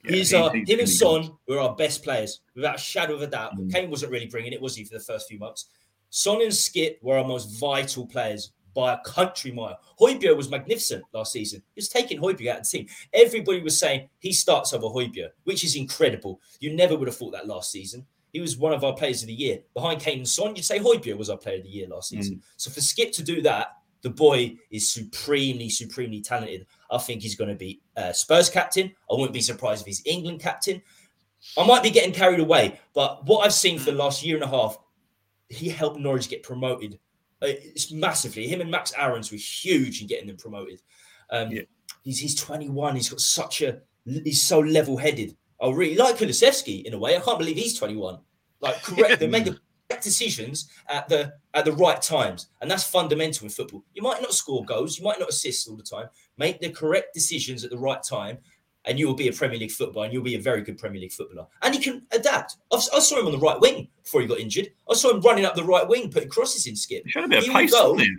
Yeah, he's our, him and Son were our best players, without a shadow of a doubt. Mm. Kane wasn't really bringing it, was he, for the first few months? Son and Skip were our most vital players by a country mile. Højbjerg was magnificent last season. He was taking Højbjerg out of the team. Everybody was saying he starts over Højbjerg, which is incredible. You never would have thought that last season. he was one of our players of the year. Behind Kane and Son, you'd say Højbjerg was our player of the year last season. Mm. So for Skip to do that, the boy is supremely, supremely talented. I think he's going to be uh, Spurs captain. I wouldn't be surprised if he's England captain. I might be getting carried away, but what I've seen for the last year and a half, he helped Norwich get promoted uh, it's massively. Him and Max Aarons were huge in getting them promoted. Um, yeah. He's he's twenty-one. He's got such a he's so level-headed. I really like Kulusevski in a way. I can't believe he's twenty-one. Like correct, they make the correct decisions at the at the right times, and that's fundamental in football. You might not score goals, you might not assist all the time. Make the correct decisions at the right time, and you will be a Premier League footballer, and you'll be a very good Premier League footballer. And he can adapt. I've, I saw him on the right wing before he got injured. I saw him running up the right wing, putting crosses in, Skip. He's trying to be a pace, isn't he?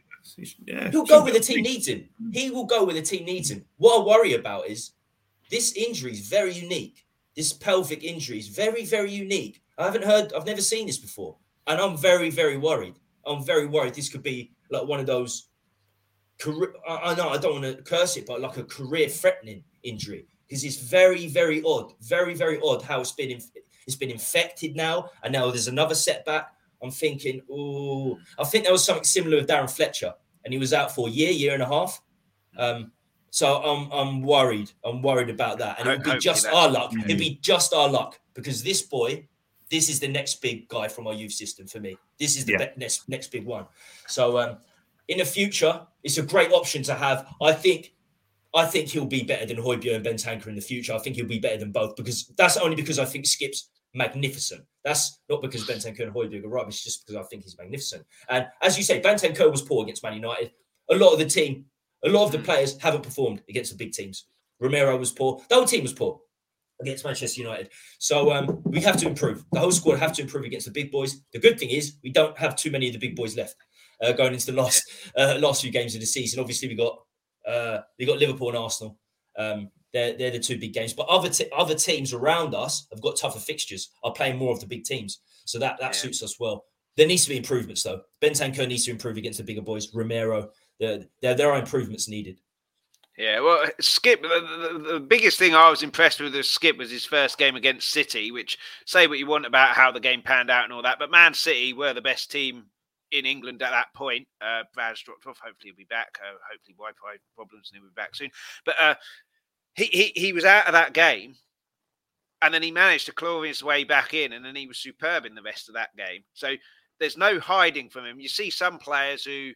Yeah, he'll go where the team needs him. He will go where the team needs him. What I worry about is this injury is very unique. This pelvic injury is very, very unique. I haven't heard, I've never seen this before. And I'm very, very worried. I'm very worried this could be like one of those, career, I know I don't want to curse it, but like a career-threatening injury. Because it's very, very odd, very, very odd how it's been inf- it's been infected now, and now there's another setback. I'm thinking, oh, I think there was something similar with Darren Fletcher, and he was out for a year, year and a half. Um, so I'm I'm worried. I'm worried about that, and it'd be just our luck. Maybe. It'd be just our luck because this boy, this is the next big guy from our youth system for me. This is the yeah. be- next next big one. So um, in the future, it's a great option to have. I think. I think he'll be better than Højbjerg and Bentancur in the future. I think he'll be better than both because that's only because I think Skip's magnificent. That's not because Bentancur and Højbjerg are rubbish, it's just because I think he's magnificent. And as you say, Bentancur was poor against Man United. A lot of the team, a lot of the players haven't performed against the big teams. Romero was poor. The whole team was poor against Manchester United. So um, we have to improve. The whole squad have to improve against the big boys. The good thing is we don't have too many of the big boys left uh, going into the last uh, last few games of the season. Obviously, we got... Uh, we got Liverpool and Arsenal. Um, they're they're the two big games, but other te- other teams around us have got tougher fixtures. Are playing more of the big teams, so that that yeah. suits us well. There needs to be improvements though. Bentancur needs to improve against the bigger boys. Romero, there there are improvements needed. Yeah, well, Skip, the, the, the biggest thing I was impressed with with Skip was his first game against City. Which say what you want about how the game panned out and all that, but Man City were the best team in England at that point. Uh, Vaz dropped off. Hopefully he'll be back. Uh, hopefully Wi-Fi problems and he'll be back soon. But uh, he, he he was out of that game and then he managed to claw his way back in and then he was superb in the rest of that game. So there's no hiding from him. You see some players who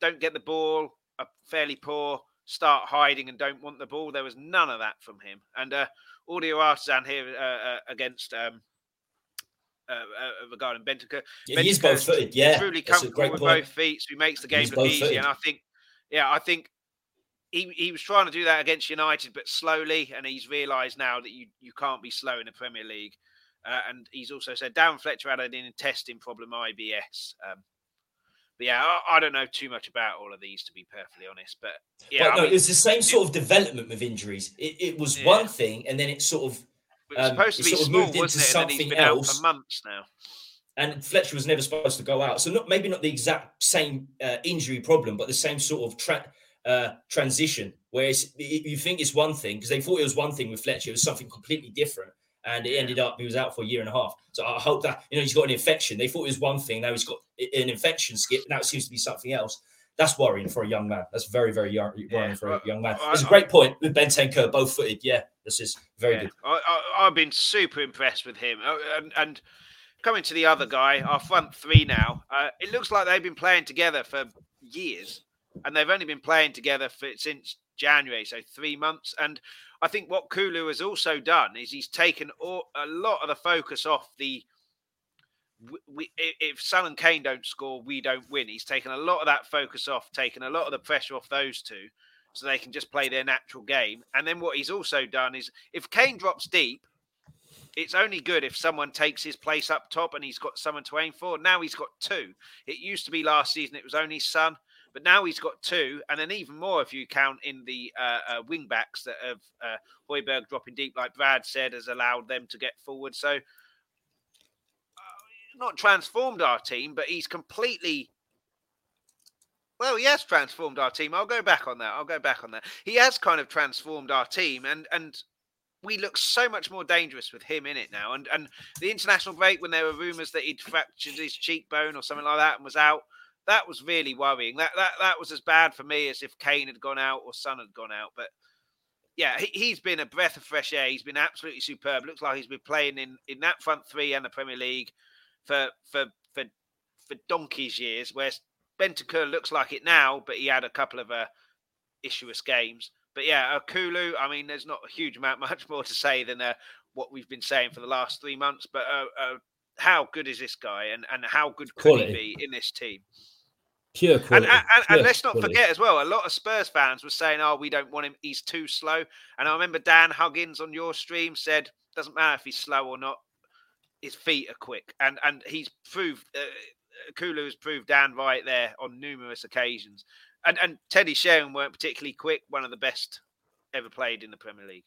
don't get the ball, are fairly poor, start hiding and don't want the ball. There was none of that from him. And uh, Audio Artisan here uh, uh, against... Um, Uh, uh, regarding Bentancur, yeah, he's both footed. Yeah, truly comfortable with both feet, so he makes the game look easy. And I think, yeah, I think he he was trying to do that against United, but slowly, and he's realised now that you you can't be slow in the Premier League. Uh, and he's also said Darren Fletcher had an intestine problem, I B S. Um, but yeah, I, I don't know too much about all of these to be perfectly honest. But yeah, but no, mean, it was the same sort of development with injuries. It it was yeah. one thing, and then it sort of. It was supposed um, to be sort of small, moved into wasn't it? Something and been else out for months now. And Fletcher was never supposed to go out, so not maybe not the exact same uh, injury problem, but the same sort of tra- uh, transition. Where it's, it, you think it's one thing because they thought it was one thing with Fletcher, it was something completely different, and it ended up he was out for a year and a half. So I hope that you know he's got an infection. They thought it was one thing, now he's got an infection, Skip. Now it seems to be something else. That's worrying for a young man. That's very, very young, worrying yeah, for a young man. It's a great point with Bentancur, both-footed. Yeah, this is very yeah. good. I, I, I've been super impressed with him. And, and coming to the other guy, our front three now, uh, it looks like they've been playing together for years, and they've only been playing together for since January, so three months. And I think what Kulu has also done is he's taken all, a lot of the focus off the We, if Son and Kane don't score, we don't win. He's taken a lot of that focus off, taken a lot of the pressure off those two so they can just play their natural game. And then what he's also done is if Kane drops deep, it's only good if someone takes his place up top and he's got someone to aim for. Now he's got two. It used to be last season it was only Son, but now he's got two. And then even more if you count in the uh, uh, wing-backs that have uh, Højbjerg dropping deep, like Brad said, has allowed them to get forward. So... not transformed our team, but he's completely... Well, he has transformed our team. I'll go back on that. I'll go back on that. He has kind of transformed our team, and, and we look so much more dangerous with him in it now. And and the international break, when there were rumours that he'd fractured his cheekbone or something like that and was out, that was really worrying. That that that was as bad for me as if Kane had gone out or Son had gone out. But yeah, he, he's been a breath of fresh air. He's been absolutely superb. Looks like he's been playing in, in that front three and the Premier League for for for for donkey's years. Whereas Bentancur looks like it now, but he had a couple of uh, issuous games. But yeah, Kulu, I mean, there's not a huge amount much more to say than uh, what we've been saying for the last three months. But uh, uh, how good is this guy, and, and how good could quality. he be in this team? Pure quality. And, and, and, Pure and let's not quality. forget as well, a lot of Spurs fans were saying, oh, we don't want him, he's too slow. And I remember Dan Huggins on your stream said, doesn't matter if he's slow or not, his feet are quick. And, and he's proved, uh, Kulu has proved Dan right there on numerous occasions. And, and Teddy Sheringham weren't particularly quick. One of the best ever played in the Premier League.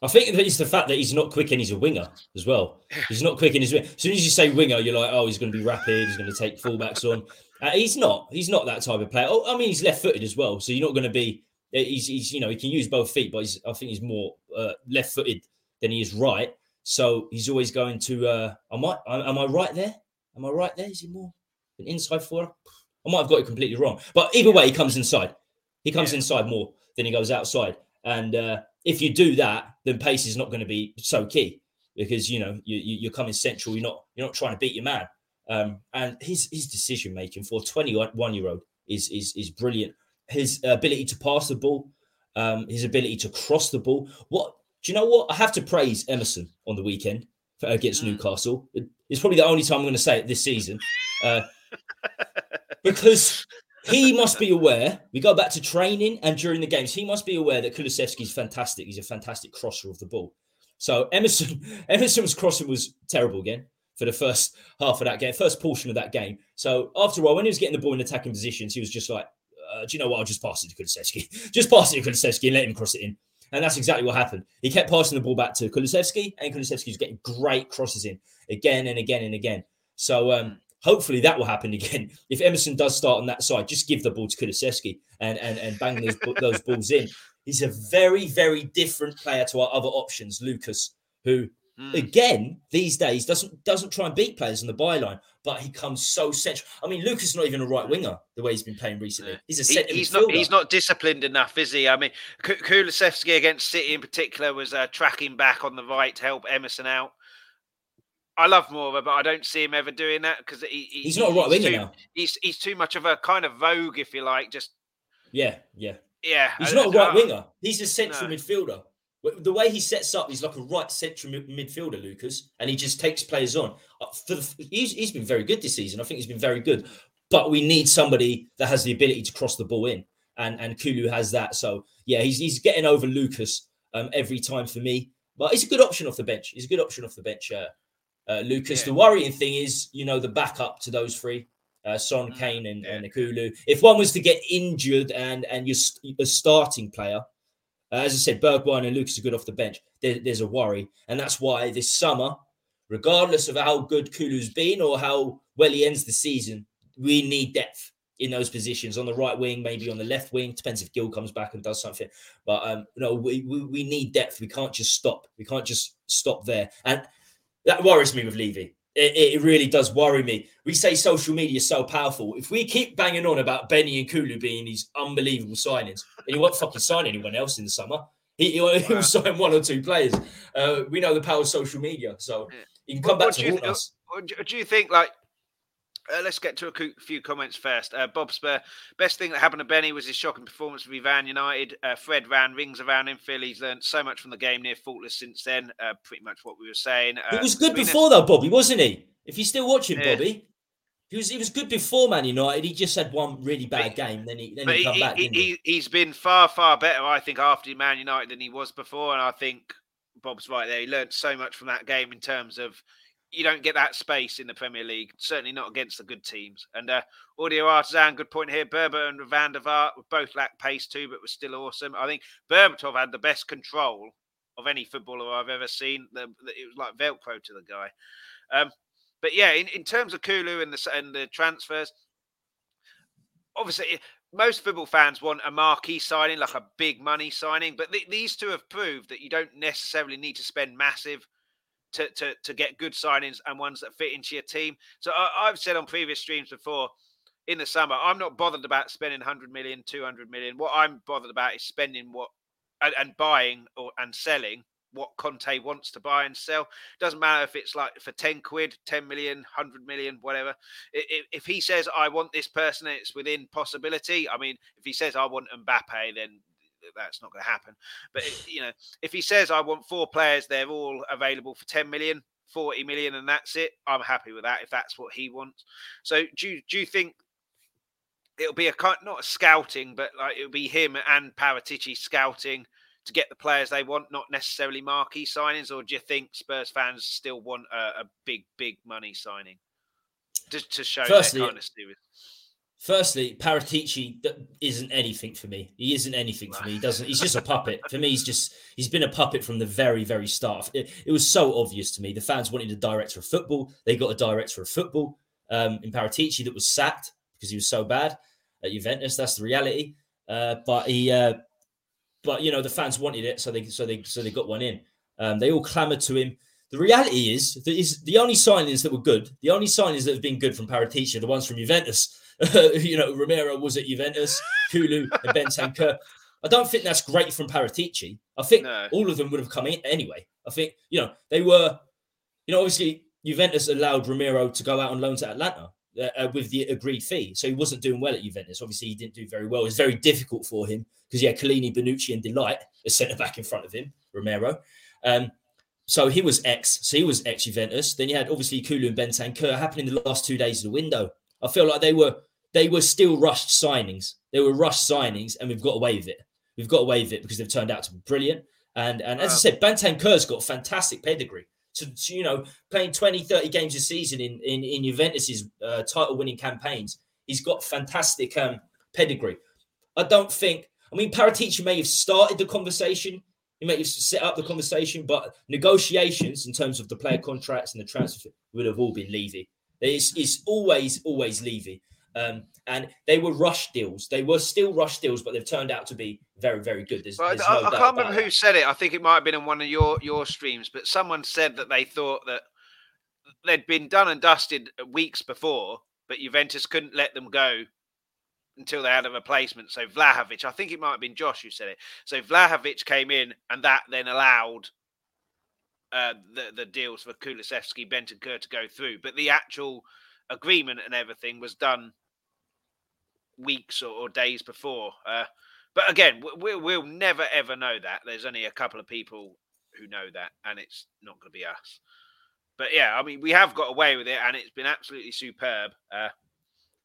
I think it's the fact that he's not quick and he's a winger as well. He's not quick in his winger. As soon as you say winger, you're like, oh, he's going to be rapid. He's going to take fullbacks on. Uh, he's not. He's not that type of player. Oh, I mean, he's left-footed as well. So you're not going to be. He's, he's you know, he can use both feet, but he's, I think he's more uh, left-footed than he is right. So he's always going to. Uh, am I? Am I right there? Am I right there? Is he more an inside forward? I might have got it completely wrong. But either way, he comes inside. He comes yeah. inside more than he goes outside. And uh, if you do that, then pace is not going to be so key because, you know, you, you, you're coming central. You're not you're not trying to beat your man. Um, and his his decision-making for a twenty-one-year-old is is is brilliant. His ability to pass the ball, um, his ability to cross the ball. What do you know what? I have to praise Emerson on the weekend for, against mm. Newcastle. It's probably the only time I'm going to say it this season. Uh Because he must be aware, we go back to training and during the games, he must be aware that Kulusevski is fantastic. He's a fantastic crosser of the ball. So Emerson, Emerson's crossing was terrible again for the first half of that game, first portion of that game. So after a while, when he was getting the ball in attacking positions, he was just like, uh, do you know what? I'll just pass it to Kulusevski. Just pass it to Kulusevski and let him cross it in. And that's exactly what happened. He kept passing the ball back to Kulusevski and Kulusevski was getting great crosses in again and again and again. So, um, hopefully that will happen again. If Emerson does start on that side, just give the ball to Kulusevski and, and, and bang those, those balls in. He's a very, very different player to our other options, Lucas, who, mm. again, these days doesn't doesn't try and beat players on the byline, but he comes so central. I mean, Lucas is not even a right winger, the way he's been playing recently. He's a centre he, he's midfielder. Not, he's not disciplined enough, is he? I mean, Kulusevski against City in particular was uh, tracking back on the right to help Emerson out. I love Moura, but I don't see him ever doing that because he, he, he's not a right winger now. He's he's too much of a kind of vogue, if you like. Just yeah, yeah, yeah. He's not a right winger. He's a central no. midfielder. The way he sets up, he's like a right central midfielder, Lucas, and he just takes players on. He's he's been very good this season. I think he's been very good, but we need somebody that has the ability to cross the ball in, and and Kulu has that. So yeah, he's he's getting over Lucas um, every time for me. But he's a good option off the bench. He's a good option off the bench. Uh, Uh, Lucas, yeah. The worrying thing is, you know, the backup to those three, uh, Son, Kane and, yeah. and Kulu. If one was to get injured and and you're a starting player, uh, as I said, Bergwijn and Lucas are good off the bench. There, there's a worry. And that's why this summer, regardless of how good Kulu's been or how well he ends the season, we need depth in those positions on the right wing, maybe on the left wing. Depends if Gil comes back and does something. But, um, you know, we, we, we need depth. We can't just stop. We can't just stop there. And that worries me with Levy. It, it really does worry me. We say social media is so powerful. If we keep banging on about Benny and Kulu being these unbelievable signings, and he won't fucking sign anyone else in the summer. He, he'll, he'll sign one or two players. Uh, we know the power of social media. So you can come what, back what to haunt us. Do you think, like, uh, let's get to a few comments first. Uh, Bob Spur, best thing that happened to Benny was his shocking performance with Van United. Uh, Fred ran rings around him. Philly's learned so much from the game, near faultless since then. Uh, pretty much what we were saying. Uh, he was good Venus. before, though, Bobby, wasn't he? If you're still watching, yeah. Bobby, he was. He was good before Man United. He just had one really bad game. Then he then he come he, back. He, didn't he? He, he's been far far better, I think, after Man United than he was before. And I think Bob's right there. He learned so much from that game in terms of. You don't get that space in the Premier League, certainly not against the good teams. And uh, Audio Artisan, good point here. Berber and Van der Vaart both lack pace too, but were still awesome. I think Berbatov had the best control of any footballer I've ever seen. The, the, it was like Velcro to the guy. Um, but yeah, in, in terms of Kulu and the, and the transfers, obviously most football fans want a marquee signing, like a big money signing, but th- these two have proved that you don't necessarily need to spend massive to, to, to get good signings and ones that fit into your team. So I, I've said on previous streams before, in the summer, I'm not bothered about spending one hundred million, two hundred million. What I'm bothered about is spending what and, and buying or and selling what Conte wants to buy and sell. Doesn't matter if it's like for ten quid, ten million, one hundred million, whatever. If, if he says, I want this person, and it's within possibility. I mean, if he says, I want Mbappe, then that's not going to happen. But, it, you know, if he says, I want four players, they're all available for ten million, forty million, and that's it. I'm happy with that if that's what he wants. So do, do you think it'll be a kind, not a scouting, but like it'll be him and Paratici scouting to get the players they want, not necessarily marquee signings? Or do you think Spurs fans still want a, a big, big money signing just to show firstly, their kind of steward? Firstly, Paratici isn't anything for me. He isn't anything for me. He doesn't. He's just a puppet for me. He's just he's been a puppet from the very, very start. It, it was so obvious to me. The fans wanted a director of football. They got a director of football um, in Paratici that was sacked because he was so bad at Juventus. That's the reality. Uh, but he, uh, but you know, the fans wanted it, so they, so they, so they got one in. Um, they all clamoured to him. The reality is, that is the only signings that were good, the only signings that have been good from Paratici are the ones from Juventus. You know, Romero was at Juventus, Kulu and Bentancur. I don't think that's great from Paratici. I think no. all of them would have come in anyway. I think you know they were, you know, obviously Juventus allowed Romero to go out on loan to Atlanta. Uh, with the agreed fee. So he wasn't doing well at Juventus. Obviously, he didn't do very well. It was very difficult for him because he had Chiellini, Bonucci and Delight as centre-back in front of him, Romero. Um, so he was ex. So he was ex-Juventus. Then you had, obviously, Kulu and Bentancur happening in the last two days of the window. I feel like they were they were still rushed signings. They were rushed signings, and we've got away with it. We've got away with it because they've turned out to be brilliant. And, and as wow. I said, Bentancur's got a fantastic pedigree. To, to, you know, playing twenty, thirty games a season in, in, in Juventus' uh, title-winning campaigns. He's got fantastic um, pedigree. I don't think... I mean, Paratici may have started the conversation. He may have set up the conversation, but negotiations in terms of the player contracts and the transfer would have all been Levy. It's, it's always, always Levy. Um, and they were rush deals. They were still rush deals, but they've turned out to be very, very good. There's, well, there's I, no I can't remember who that. said it. I think it might have been in one of your, your streams, but someone said that they thought that they'd been done and dusted weeks before, but Juventus couldn't let them go until they had a replacement. So Vlahovic, I think it might have been Josh who said it. So Vlahovic came in, and that then allowed uh, the, the deals for Kulusevski, Bentancur to go through. But the actual agreement and everything was done weeks or, or days before, uh, but again, we, we'll never ever know that. There's only a couple of people who know that, and it's not going to be us. But yeah, I mean, we have got away with it, and it's been absolutely superb. Uh,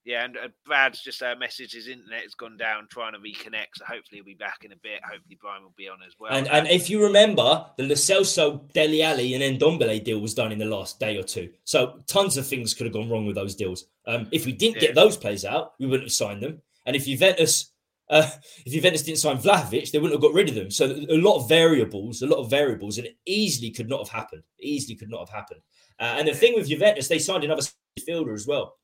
yeah, and uh, Brad's just uh, messaged his internet has gone down, trying to reconnect. So hopefully he'll be back in a bit. Hopefully Brian will be on as well. And, and if you remember, the Lo Celso, Dele Alli, and Ndombele deal was done in the last day or two. So tons of things could have gone wrong with those deals. Um, if we didn't yeah. get those players out, we wouldn't have signed them. And if Juventus, uh, if Juventus didn't sign Vlahovic, they wouldn't have got rid of them. So a lot of variables, a lot of variables, and it easily could not have happened. It easily could not have happened. Uh, and the thing with Juventus, they signed another midfielder as well.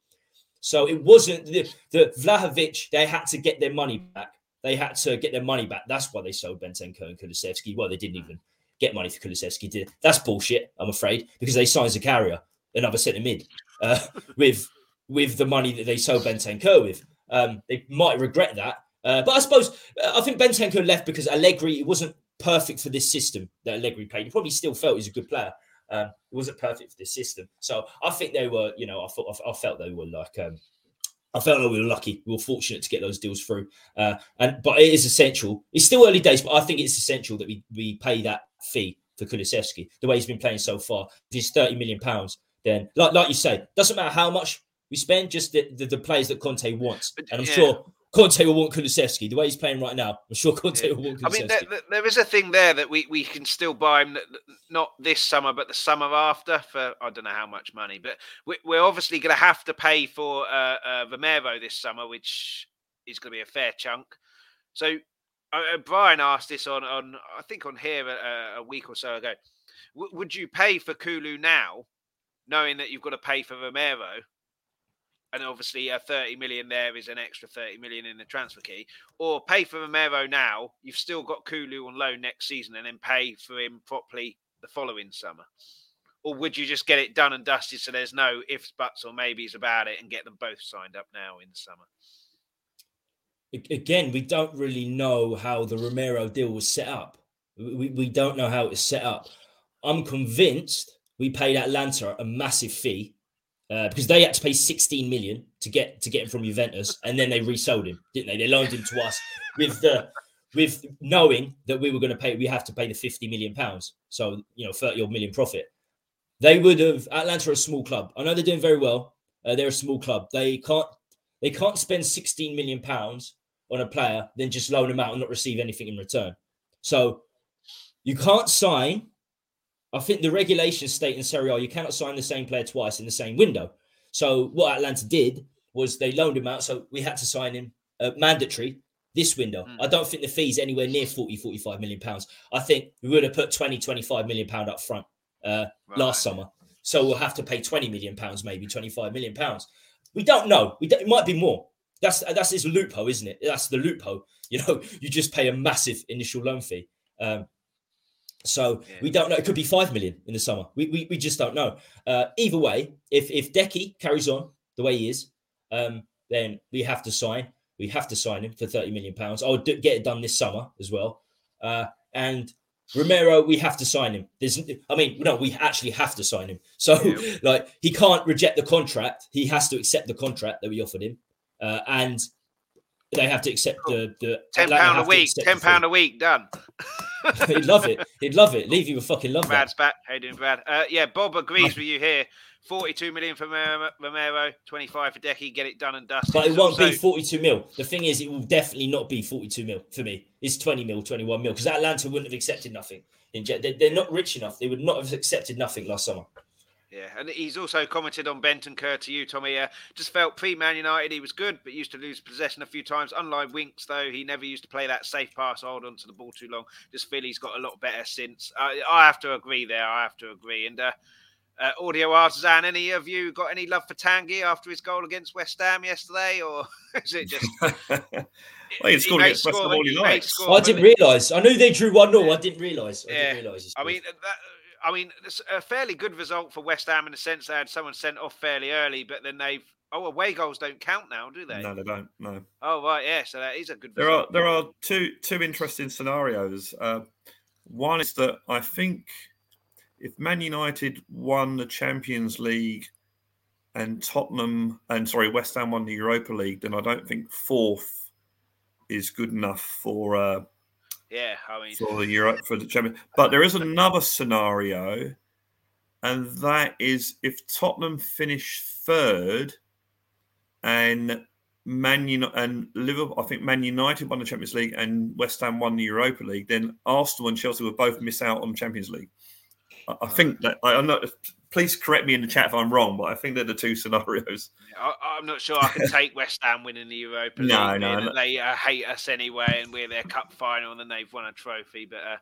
So it wasn't the, the Vlahovic, they had to get their money back. They had to get their money back. That's why they sold Bentancur and Kulusevski. Well, they didn't even get money for Kulusevski, did. That's bullshit, I'm afraid, because they signed Zakaria, another centre mid, uh, with with the money that they sold Bentancur with. Um, they might regret that. Uh, but I suppose, I think Bentancur left because Allegri, it wasn't perfect for this system that Allegri played. He probably still felt he's a good player. Um, it wasn't perfect for the system, so I think they were. You know, I thought I, I felt they were like. Um, I felt like we were lucky, we were fortunate to get those deals through. Uh, and but it is essential. It's still early days, but I think it's essential that we we pay that fee for Kulusevski. The way he's been playing so far, if he's thirty million pounds, then like like you say, doesn't matter how much we spend, just the the, the players that Conte wants. And I'm yeah. sure Conte will want Kulusevski. The way he's playing right now, I'm sure Conte yeah. will want Kulusevski. I mean, there, there is a thing there that we, we can still buy him, not this summer, but the summer after for, I don't know how much money. But we, we're obviously going to have to pay for uh, uh, Romero this summer, which is going to be a fair chunk. So uh, Brian asked this on, on I think, on here a, a week or so ago. W- would you pay for Kulu now, knowing that you've got to pay for Romero? and obviously uh, thirty million there is an extra thirty million in the transfer key, or pay for Romero now. You've still got Kulu on loan next season and then pay for him properly the following summer. Or would you just get it done and dusted so there's no ifs, buts or maybes about it and get them both signed up now in the summer? Again, we don't really know how the Romero deal was set up. We we don't know how it was set up. I'm convinced we paid Atlanta a massive fee uh, because they had to pay sixteen million to get to get him from Juventus, and then they resold him, didn't they? They loaned him to us with the with knowing that we were going to pay. We have to pay the fifty million pounds, so you know, thirty odd million profit. They would have. Atlanta are a small club. I know they're doing very well. Uh, they're a small club. They can't they can't spend sixteen million pounds on a player, then just loan him out and not receive anything in return. So you can't sign. I think the regulations state in Serie A, you cannot sign the same player twice in the same window. So what Atlanta did was they loaned him out. So we had to sign him uh, mandatory this window. Mm. I don't think the fee's anywhere near forty, forty-five million pounds. I think we would have put twenty, twenty-five million pound up front uh, right. last summer. So we'll have to pay twenty million pounds, maybe twenty-five million pounds. We don't know. We don't, it might be more. That's that's his loophole, isn't it? That's the loophole. You know, you just pay a massive initial loan fee. Um, so yeah. we don't know. It could be five million in the summer. We we, we just don't know. Uh, either way, if if Decky carries on the way he is, um, then we have to sign. We have to sign him for thirty million pounds. I'll do, get it done this summer as well. Uh, and Romero, we have to sign him. There's, I mean, no, we actually have to sign him. So yeah. like, he can't reject the contract. He has to accept the contract that we offered him. Uh, and they have to accept the, the ten pounds a week, ten pounds a week, done. He'd love it. He'd love it. Levy would fucking love Brad's that. Brad's back. How you doing, Brad? Uh, yeah, Bob agrees with you here. forty-two million for Romero, twenty-five for Decky. Get it done and dusted. But it won't also... be forty-two mil. The thing is, it will definitely not be forty-two mil for me. It's twenty mil, twenty-one mil, because Atlanta wouldn't have accepted nothing. They're not rich enough. They would not have accepted nothing last summer. Yeah, and he's also commented on Bentancur to you, Tommy. Uh, just felt pre-Man United he was good, but used to lose possession a few times. Unlike Winks, though, he never used to play that safe pass, hold on to the ball too long. Just feel he's got a lot better since. I, I have to agree there. I have to agree. And uh, uh, Audio Artisan, any of you got any love for Tanguy after his goal against West Ham yesterday? Or is it just... well, he's scored against West Ham all he likes. I didn't realise. I knew they drew one nil. I didn't realise. I didn't realise. I mean... that. I mean, it's a fairly good result for West Ham in the sense they had someone sent off fairly early, but then they've... Oh, away goals don't count now, do they? No, they don't, no. Oh, right, yeah, so that is a good there result. Are, there are two two interesting scenarios. Uh, one is that I think if Man United won the Champions League and Tottenham... and sorry, West Ham won the Europa League, then I don't think fourth is good enough for... Uh, Yeah, I mean, for the Europe for the Champions. But there is another scenario, and that is if Tottenham finish third, and Man United and Liverpool, I think Man United won the Champions League and West Ham won the Europa League. Then Arsenal and Chelsea would both miss out on Champions League. I think that I know. Please correct me in the chat if I'm wrong, but I think they're the two scenarios. I, I'm not sure I can take West Ham winning the Europa League. No, no, no. They uh, hate us anyway, and we're their cup final, and then they've won a trophy. But uh,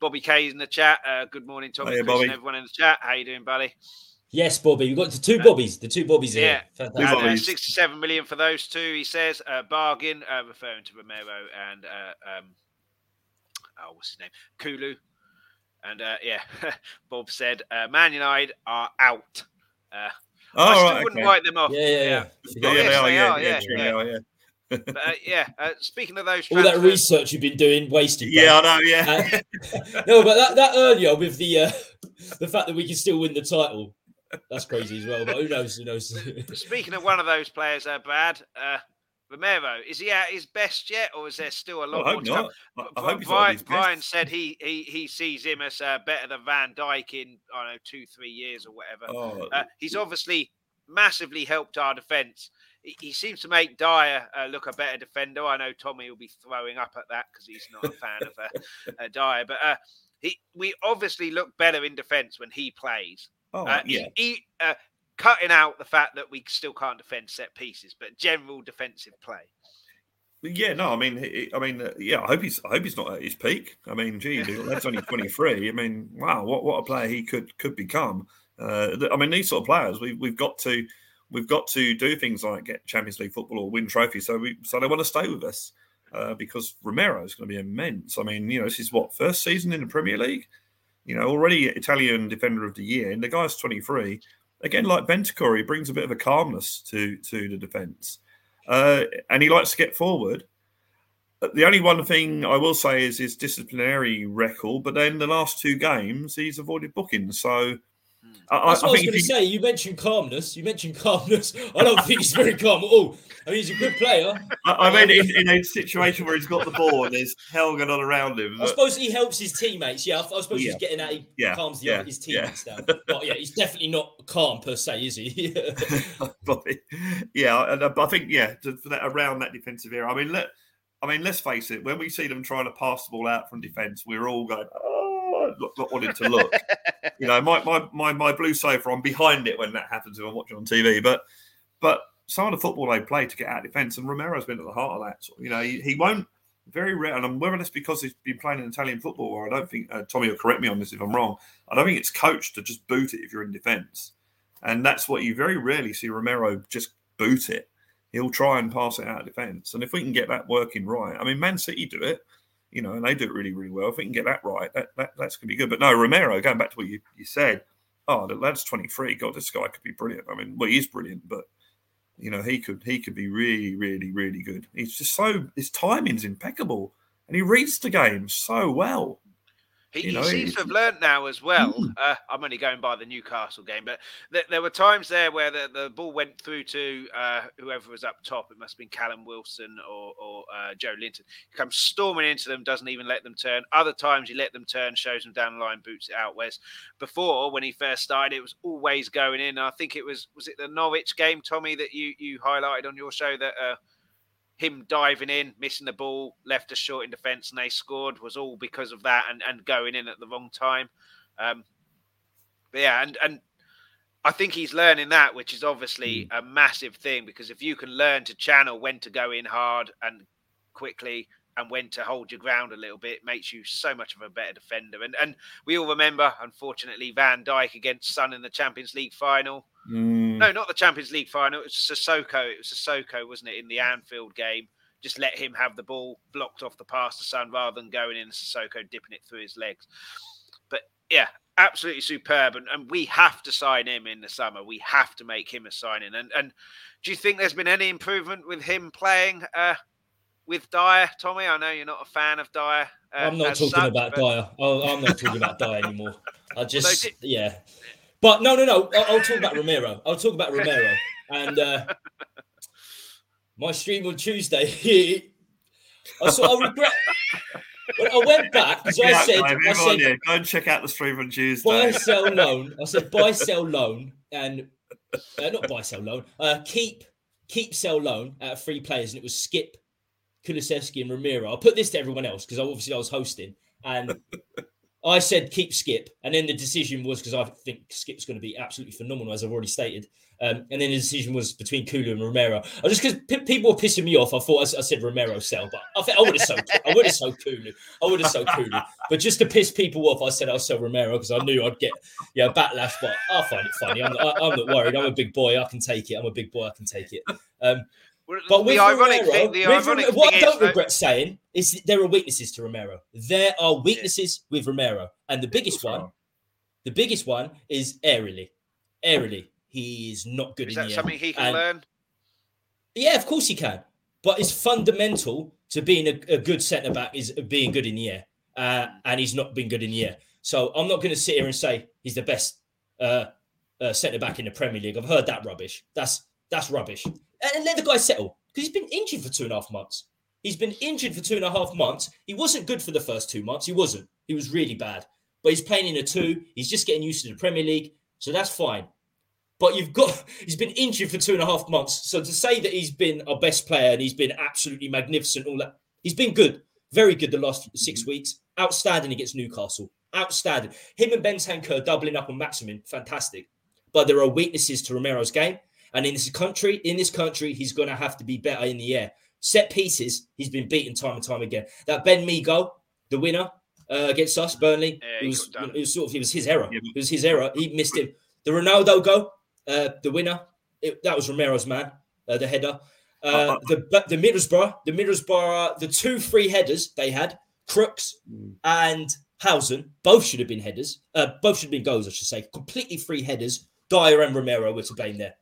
Bobby K's in the chat. Uh, good morning, Tommy, hey, Chris, and everyone in the chat. How you doing, buddy? Yes, Bobby. We've got the two Bobbies. The two Bobbies yeah. here. Fantastic. And, uh, sixty-seven million for those two, he says. Uh, bargain, uh, referring to Romero and, uh, um, oh, what's his name? Kulu. And, uh, yeah, Bob said, uh, Man United are out. Uh, oh, I still right, wouldn't okay. write them off. Yeah, yeah, yeah. yeah. Oh, yeah yes, they, they are, are, yeah. Yeah, yeah. Are, yeah. But, uh, yeah. Uh, speaking of those transfers... All that research you've been doing, wasted. Yeah, bro. I know, yeah. Uh, no, but that, that earlier with the uh, the fact that we can still win the title, that's crazy as well, but who knows, who knows. Speaking of one of those players, uh, Brad... Uh, Romero, is he at his best yet, or is there still a lot well, more to come? I, I hope Brian, Brian said he, he he sees him as uh, better than Van Dijk in, I don't know, two, three years or whatever. Oh. Uh, he's obviously massively helped our defence. He, he seems to make Dyer uh, look a better defender. I know Tommy will be throwing up at that because he's not a fan of uh, uh, Dyer. But uh, he, we obviously look better in defence when he plays. Oh, uh, yeah. He, he, uh, Cutting out the fact that we still can't defend set pieces, but general defensive play. Yeah, no, I mean, I mean, yeah, I hope he's, I hope he's not at his peak. I mean, gee, that's only twenty-three. I mean, wow, what, what a player he could could become. Uh, I mean, these sort of players, we we've got to we've got to do things like get Champions League football or win trophies. So we, so they want to stay with us uh, because Romero is going to be immense. I mean, you know, this is what, first season in the Premier League? You know, already Italian Defender of the Year. And the guy's twenty-three. Again, like Bentancur, he brings a bit of a calmness to, to the defence. Uh, and he likes to get forward. The only one thing I will say is his disciplinary record, but then the last two games, he's avoided bookings. So I, That's I, what I, I was going to say. You mentioned calmness. You mentioned calmness. I don't think he's very calm at all. I mean, he's a good player. I, I mean, in, in a situation where he's got the ball and there's hell going on around him. But... I suppose he helps his teammates. Yeah, I, I suppose yeah. he's getting at he yeah. calms the yeah. his teammates yeah. down. But yeah, he's definitely not calm per se, is he? yeah, and I think yeah, for that, around that defensive area. I mean, let I mean, let's face it. When we see them trying to pass the ball out from defence, we're all going, oh. Not, not wanting to look, you know. My, my my my blue sofa. I'm behind it when that happens if I'm watching on T V. But but some of the football they play to get out of defence, and Romero's been at the heart of that. So, you know, he, he won't very rare. And whether that's because he's been playing in Italian football, or I don't think uh, Tommy will correct me on this if I'm wrong. I don't think it's coached to just boot it if you're in defence, and that's what you very rarely see Romero just boot it. He'll try and pass it out of defence, and if we can get that working right, I mean, Man City do it. You know, and they do it really, really well. If we can get that right, that, that that's going to be good. But no, Romero, going back to what you, you said, oh, the lad's twenty-three. God, this guy could be brilliant. I mean, well, he is brilliant, but, you know, he could he could be really, really, really good. He's just so – his timing's impeccable, and he reads the game so well. He, you know, he seems to have learnt now as well. Uh, I'm only going by the Newcastle game, but th- there were times there where the, the ball went through to uh, whoever was up top. It must have been Callum Wilson or, or uh, Joe Linton. He comes storming into them, doesn't even let them turn. Other times he let them turn, shows them down the line, boots it out. Whereas before, when he first started, it was always going in. I think it was, was it the Norwich game, Tommy, that you, you highlighted on your show that... Uh, Him diving in, missing the ball, left us short in defence, and they scored was all because of that and, and going in at the wrong time. Um, but yeah, and, and I think he's learning that, which is obviously a massive thing, because if you can learn to channel when to go in hard and quickly and when to hold your ground a little bit, it makes you so much of a better defender. And and we all remember, unfortunately, Van Dijk against Son in the Champions League final. Mm. No, not the Champions League final. It was Sissoko. It was Sissoko, wasn't it, in the Anfield game? Just let him have the ball, blocked off the pass to Son rather than going in and Sissoko dipping it through his legs. But yeah, absolutely superb. And, and we have to sign him in the summer. We have to make him a signing. And and do you think there's been any improvement with him playing uh, with Dyer, Tommy? I know you're not a fan of Dyer. Uh, I'm not talking such, about but... Dyer. I'll, I'm not talking about Dyer anymore. I just, did... yeah. But no, no, no. I'll, I'll talk about Romero. I'll talk about Romero. And uh, my stream on Tuesday, I sort of regret. When I went back because I said, I said, said go and check out the stream on Tuesday. Buy, sell, loan. I said buy, sell, loan, and uh, not buy, sell, loan. Uh, keep, keep, sell, loan at three players, and it was Skip, Kulusevski, and Romero. I put this to everyone else because obviously I was hosting and. I said keep Skip, and then the decision was, because I think Skip's going to be absolutely phenomenal, as I've already stated, um, and then the decision was between Kulu and Romero. I just, because p- people were pissing me off, I thought I, I said Romero sell, but I think I would have sold I would have sold Kulu. I would have sold Kulu. But just to piss people off, I said I'll sell Romero because I knew I'd get yeah backlash, but I find it funny. I'm, I, I'm not worried. I'm a big boy. I can take it. I'm a big boy. I can take it. Um, But with the ironic Romero, thing, the with ironic Romero, what thing I don't is, regret saying is there are weaknesses to Romero. There are weaknesses yeah. with Romero, and the biggest one, wrong. the biggest one is aerially. Aerially, he is not good. Is in that the something air. He can and, learn? Yeah, of course he can. But it's fundamental to being a, a good centre back is being good in the air, uh, and he's not been good in the air. So I'm not going to sit here and say he's the best uh, uh, centre back in the Premier League. I've heard that rubbish. That's that's rubbish. And let the guy settle, because he's been injured for two and a half months. He's been injured for two and a half months. He wasn't good for the first two months. He wasn't. He was really bad. But he's playing in a two. He's just getting used to the Premier League. So that's fine. But you've got, he's been injured for two and a half months. So to say that he's been our best player and he's been absolutely magnificent, all that, he's been good. Very good the last six weeks. Outstanding against Newcastle. Outstanding. Him and Bentancur doubling up on Maximin. Fantastic. But there are weaknesses to Romero's game. And in this country, in this country, he's going to have to be better in the air. Set pieces, he's been beaten time and time again. That Ben Mee goal, the winner uh, against us, Burnley, yeah, it, was, it was sort of it was his error. Yeah. It was his error. He missed him. The Ronaldo goal, uh, the winner, It, that was Romero's man, uh, the header. Uh, uh, the the Middlesbrough, the Middlesbrough, the two free headers they had, Crooks mm. and Housen, both should have been headers. Uh, both should have been goals, I should say. Completely free headers. Dyer and Romero were to blame there.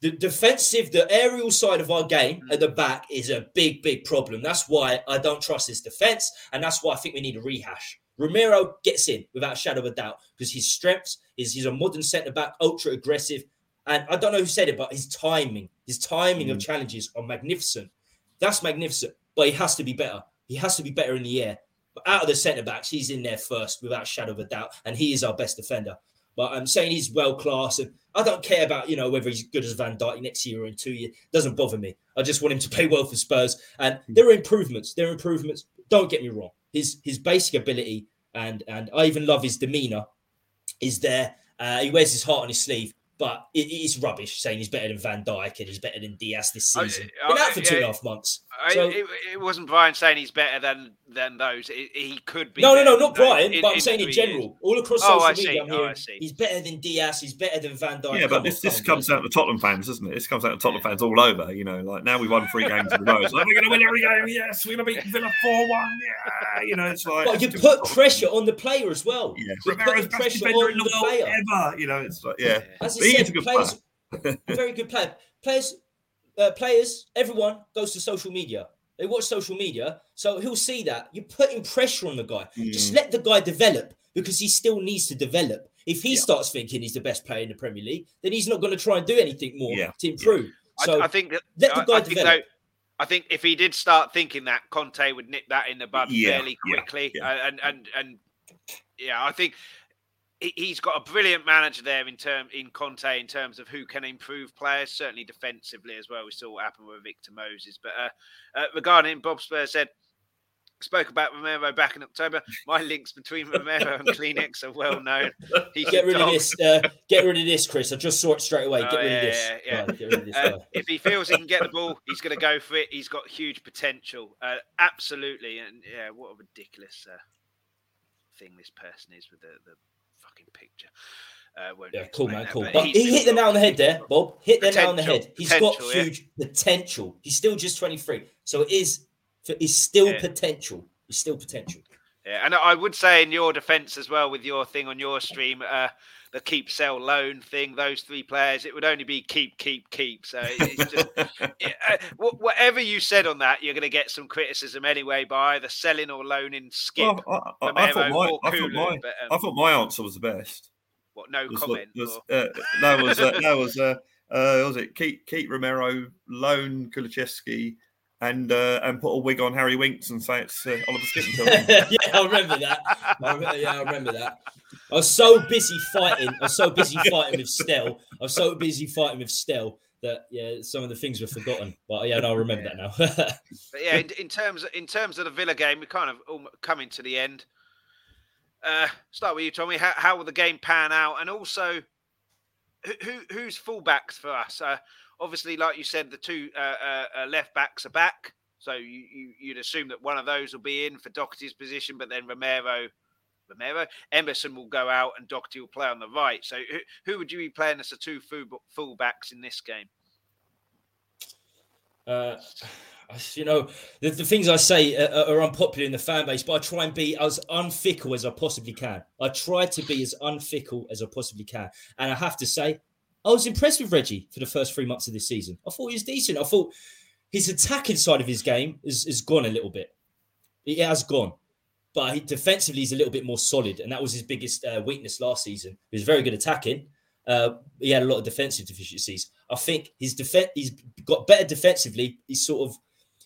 The defensive, the aerial side of our game at the back is a big, big problem. That's why I don't trust this defence, and that's why I think we need a rehash. Romero gets in without a shadow of a doubt because his strengths is he's a modern centre-back, ultra-aggressive, and I don't know who said it, but his timing, his timing mm. of challenges are magnificent. That's magnificent, but he has to be better. He has to be better in the air. But out of the centre-backs, he's in there first without a shadow of a doubt, and he is our best defender. But I'm saying he's world-class, and I don't care about, you know, whether he's good as Van Dijk next year or in two years. It doesn't bother me. I just want him to play well for Spurs. And there are improvements. There are improvements. Don't get me wrong. His his basic ability, and, and I even love his demeanour, is there. Uh, he wears his heart on his sleeve. But it, it's rubbish saying he's better than Van Dijk and he's better than Diaz this season. I, I, Been out for two yeah, and a half months. So, it, it wasn't Brian saying he's better than than those. It, he could be. No, no, no, not Brian. Those. But it, I'm saying in general, years. all across oh, social I media, see. I'm hearing oh, he's better than Diaz. He's better than Van Dijk. Yeah, but this, this comes out to Tottenham fans, doesn't it? This comes out to Tottenham fans all over. You know, like now we won three games in a row. It's like, we're going to win every game. Yes, we're going to beat Villa four one. Yeah, you know, it's like. But you put pressure on the player as well. Yeah, you Romero's put pressure on the player ever. You know, it's like yeah. Said, players, very good player. Players, uh, players. Everyone goes to social media. They watch social media, so he'll see that you're putting pressure on the guy. Mm. Just let the guy develop because he still needs to develop. If he yeah. starts thinking he's the best player in the Premier League, then he's not going to try and do anything more yeah. to improve. Yeah. So I, I think that, let the guy I, I develop. Think that, I think if he did start thinking that, Conte would nip that in the bud yeah. fairly quickly, yeah. Yeah. and and and yeah, I think. He's got a brilliant manager there in term in Conte in terms of who can improve players, certainly defensively as well. We saw what happened with Victor Moses. But uh, uh, regarding him, Bob Spurs said, spoke about Romero back in October. My links between Romero and Kleenex are well known. He get rid talk. of this. Uh, get rid of this, Chris. I just saw it straight away. Get, oh, rid, yeah, of this. Yeah, yeah. Right, get rid of this. Uh, if he feels he can get the ball, he's going to go for it. He's got huge potential. Uh, absolutely. And yeah, what a ridiculous uh, thing this person is with the... the fucking picture. Uh, won't yeah, cool, man, that, cool. But, but he hit the nail on the head there, Bob. Hit the nail on the head. He's got huge yeah. potential. He's still just twenty-three. So it is it's still yeah. potential. It's still potential. Yeah, and I would say in your defence as well, with your thing on your stream, uh, the keep, sell, loan thing, those three players, it would only be keep, keep, keep. So it's just it, uh, whatever you said on that, you're going to get some criticism anyway by either selling or loaning Skip. Well, I, I, I, thought my, I, thought my, but, um, I thought my answer was the best. What? No was, comment. Was, or... uh, no, was uh, no was uh, uh, was it keep keep Romero, loan Kulusevski. And uh, and put a wig on Harry Winks and say it's uh, Oliver Skip. Yeah, I remember that. I remember, yeah, I remember that. I was so busy fighting. I was so busy fighting with Stell. I was so busy fighting with Stell that yeah, some of the things were forgotten. But yeah, no, I remember yeah. that now. But yeah, in, in terms in terms of the Villa game, we're kind of coming to the end. Uh, start with you, Tommy. How, how will the game pan out? And also, who, who who's fullbacks for us? Uh, Obviously, like you said, the two uh, uh, left backs are back, so you, you, you'd assume that one of those will be in for Doherty's position. But then Romero, Romero, Emerson will go out, and Doherty will play on the right. So, who, who would you be playing as the two full backs in this game? Uh, you know, the, the things I say are, are unpopular in the fan base, but I try and be as unfickle as I possibly can. I try to be as unfickle as I possibly can, and I have to say. I was impressed with Reggie for the first three months of this season. I thought he was decent. I thought his attacking side of his game is, is gone a little bit. It has gone. But he, defensively, he's a little bit more solid. And that was his biggest uh, weakness last season. He was very good attacking. Uh, he had a lot of defensive deficiencies. I think his def- he's got better defensively. He's sort of...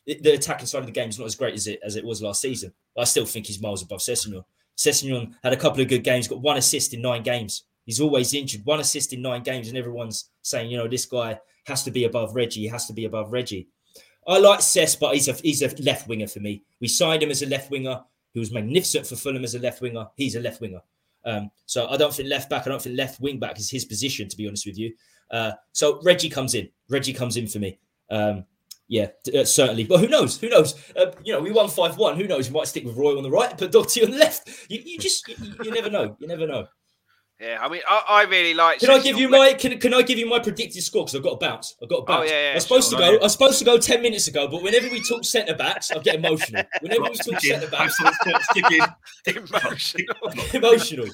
The attacking side of the game is not as great as it as it was last season. I still think he's miles above Sessegnon. Sessegnon had a couple of good games, got one assist in nine games. He's always injured. One assist in nine games, and everyone's saying, you know, this guy has to be above Reggie. He has to be above Reggie. I like Sess, but he's a he's a left winger for me. We signed him as a left winger. He was magnificent for Fulham as a left winger. He's a left winger. Um, so I don't think left back. I don't think left wing back is his position, to be honest with you. Uh, so Reggie comes in. Reggie comes in for me. Um, yeah, uh, certainly. But who knows? Who knows? Uh, you know, we won five one. Who knows? We might stick with Roy on the right, put Doherty on the left. You, you just you, you never know. You never know. Yeah, I mean, I, I really like. Can I give you my? Can Can I give you my predicted score? Because I've got to bounce. I've got to bounce. Oh, yeah, yeah, I was supposed sure, to go. Right. I was supposed to go ten minutes ago, but whenever we talk centre backs, I get emotional. Whenever we talk centre backs, I get emotional. Emotional.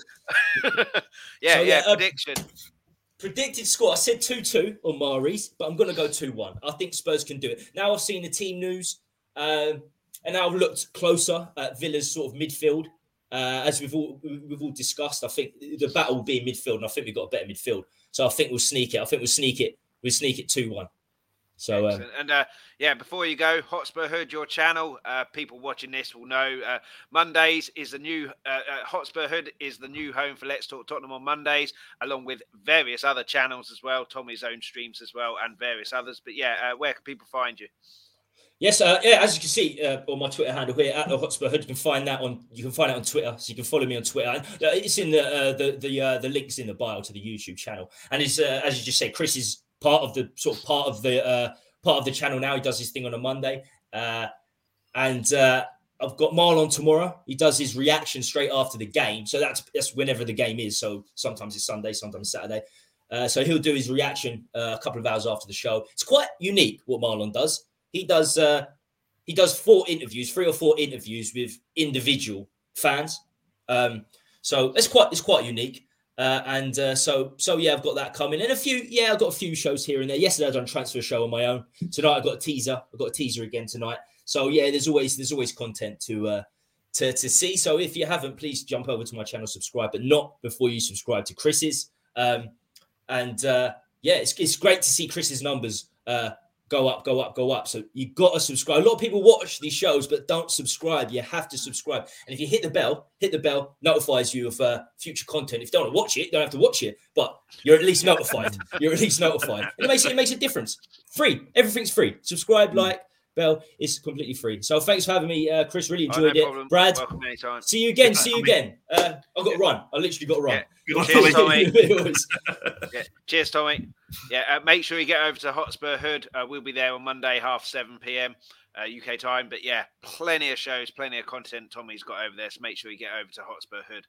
yeah, so, yeah. Uh, prediction. Predicted score. I said two two on Mari's, but I'm going to go two one. I think Spurs can do it. Now I've seen the team news, um, and now I've looked closer at Villa's sort of midfield. Uh, as we've all we've all discussed, I think the battle will be in midfield, and I think we've got a better midfield. So I think we'll sneak it. I think we'll sneak it. We'll sneak it two one. So um, and uh, yeah, before you go, Hotspur Hood, your channel. Uh, people watching this will know uh, Mondays is the new uh, uh, Hotspur Hood is the new home for Let's Talk Tottenham on Mondays, along with various other channels as well, Tommy's own streams as well, and various others. But yeah, uh, where can people find you? Yes, uh, yeah, as you can see uh, on my Twitter handle here at the Hotspur Hood, you can find that on you can find it on Twitter, so you can follow me on Twitter. And, uh, it's in the uh, the the, uh, the links in the bio to the YouTube channel, and it's uh, as you just said, Chris is part of the sort of part of the uh, part of the channel now. He does his thing on a Monday, uh, and uh, I've got Marlon tomorrow. He does his reaction straight after the game, so that's that's whenever the game is. So sometimes it's Sunday, sometimes Saturday. Uh, so he'll do his reaction uh, a couple of hours after the show. It's quite unique what Marlon does. He does uh, he does four interviews, three or four interviews with individual fans. Um, so it's quite it's quite unique. Uh, and uh, so so yeah, I've got that coming. And a few, yeah, I've got a few shows here and there. Yesterday I done a transfer show on my own. Tonight I've got a teaser. I've got a teaser again tonight. So yeah, there's always there's always content to uh, to to see. So if you haven't, please jump over to my channel, subscribe, but not before you subscribe to Chris's. Um, and uh, yeah, it's it's great to see Chris's numbers uh Go up, go up, go up. So you got to subscribe. A lot of people watch these shows, but don't subscribe. You have to subscribe. And if you hit the bell, hit the bell, notifies you of uh, future content. If you don't want to watch it, don't have to watch it, but you're at least notified. You're at least notified. And it makes it makes a difference. Free. Everything's free. Subscribe, like, bell. It's completely free. So thanks for having me, uh, Chris. Really enjoyed oh, no it. Brad, see you again. See you again. Uh, I've got to run. I literally got to run. Yeah. Cheers, Tommy. yeah. Cheers, Tommy. Yeah, uh, make sure you get over to Hotspur Hood. Uh, we'll be there on Monday, half seven p.m. Uh, U K time. But yeah, plenty of shows, plenty of content Tommy's got over there. So make sure you get over to Hotspur Hood.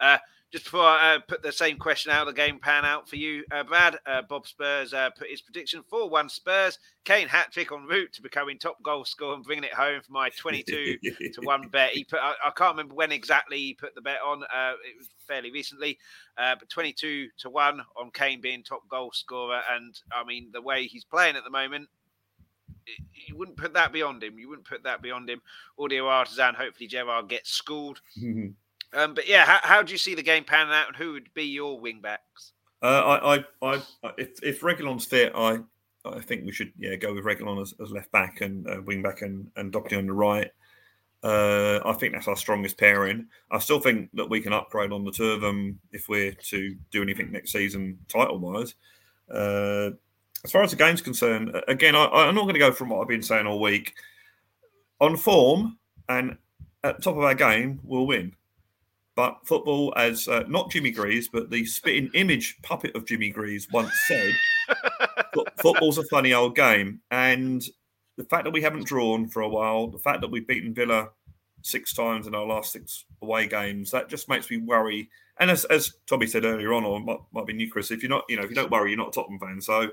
Uh, just before I uh, put the same question out, the game pan out for you, uh, Brad. Uh, Bob Spurs uh, put his prediction four one Spurs. Kane hat trick en route to becoming top goal scorer and bringing it home for my twenty-two to one bet. He put I, I can't remember when exactly he put the bet on. Uh, it was fairly recently, uh, but twenty-two to one on Kane being top goal scorer. And I mean, the way he's playing at the moment. You wouldn't put that beyond him. You wouldn't put that beyond him. Audio Artisan, hopefully Gerrard gets schooled. Mm-hmm. Um, but yeah, how, how do you see the game panning out and who would be your wing backs? Uh, I, I, I, if, if Reguilon's fit, I, I think we should yeah go with Reguilon as, as left back and uh, wing back and, and Doherty on the right. Uh, I think that's our strongest pairing. I still think that we can upgrade on the two of them if we're to do anything next season title wise. Uh, As far as the game's concerned, again, I, I'm not going to go from what I've been saying all week. On form and at the top of our game, we'll win. But football, as uh, not Jimmy Greaves, but the spitting image puppet of Jimmy Greaves once said, football's a funny old game. And the fact that we haven't drawn for a while, the fact that we've beaten Villa six times in our last six away games, that just makes me worry. And as, as Tommy said earlier on, or might, might be new, Chris, if you're not, you know, if you don't worry, you're not a Tottenham fan. So,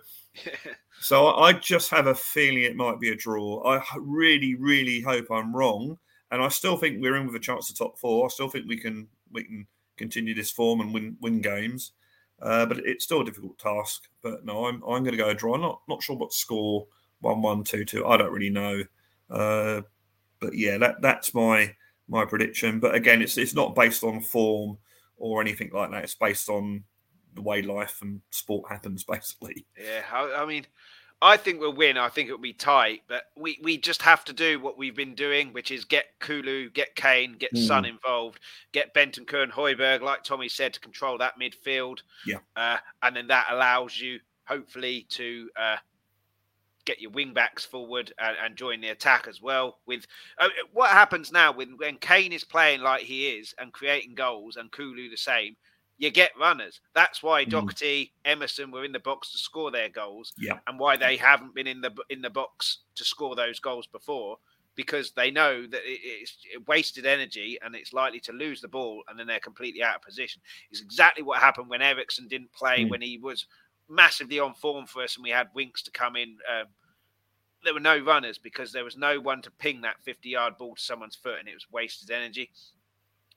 so I just have a feeling it might be a draw. I really, really hope I'm wrong, and I still think we're in with a chance to top four. I still think we can we can continue this form and win win games, uh, but it's still a difficult task. But no, I'm I'm going to go a draw. I'm not not sure what score one one two two. I don't really know, uh, but yeah, that that's my my prediction. But again, it's it's not based on form or anything like that. It's based on the way life and sport happens, basically. Yeah, I, I mean, I think we'll win. I think it'll be tight, but we, we just have to do what we've been doing, which is get Kulu, get Kane, get mm. Son involved, get Bentancur and Højbjerg, like Tommy said, to control that midfield. Yeah, uh, and then that allows you, hopefully, to uh, get your wing backs forward and, and join the attack as well. With uh, what happens now when, when Kane is playing like he is and creating goals and Kulu the same, you get runners. That's why Doherty, mm. Emerson were in the box to score their goals, yeah. and why they haven't been in the in the box to score those goals before, because they know that it's wasted energy and it's likely to lose the ball, and then they're completely out of position. It's exactly what happened when Eriksson didn't play, mm. when he was massively on form for us and we had Winks to come in. Um, there were no runners because there was no one to ping that fifty-yard ball to someone's foot, and it was wasted energy.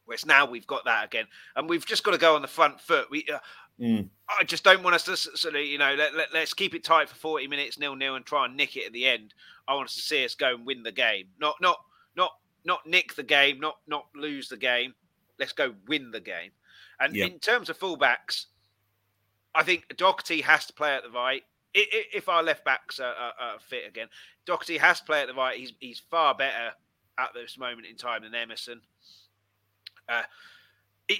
Whereas now we've got that again, and we've just got to go on the front foot. We, uh, mm. I just don't want us to, sort of, you know, let, let, let's keep it tight for forty minutes, nil nil, and try and nick it at the end. I want us to see us go and win the game, not not not not nick the game, not not lose the game. Let's go win the game. And yeah. in terms of fullbacks, I think Doherty has to play at the right. If our left backs are, are, are fit again, Doherty has to play at the right. He's he's far better at this moment in time than Emerson. Uh,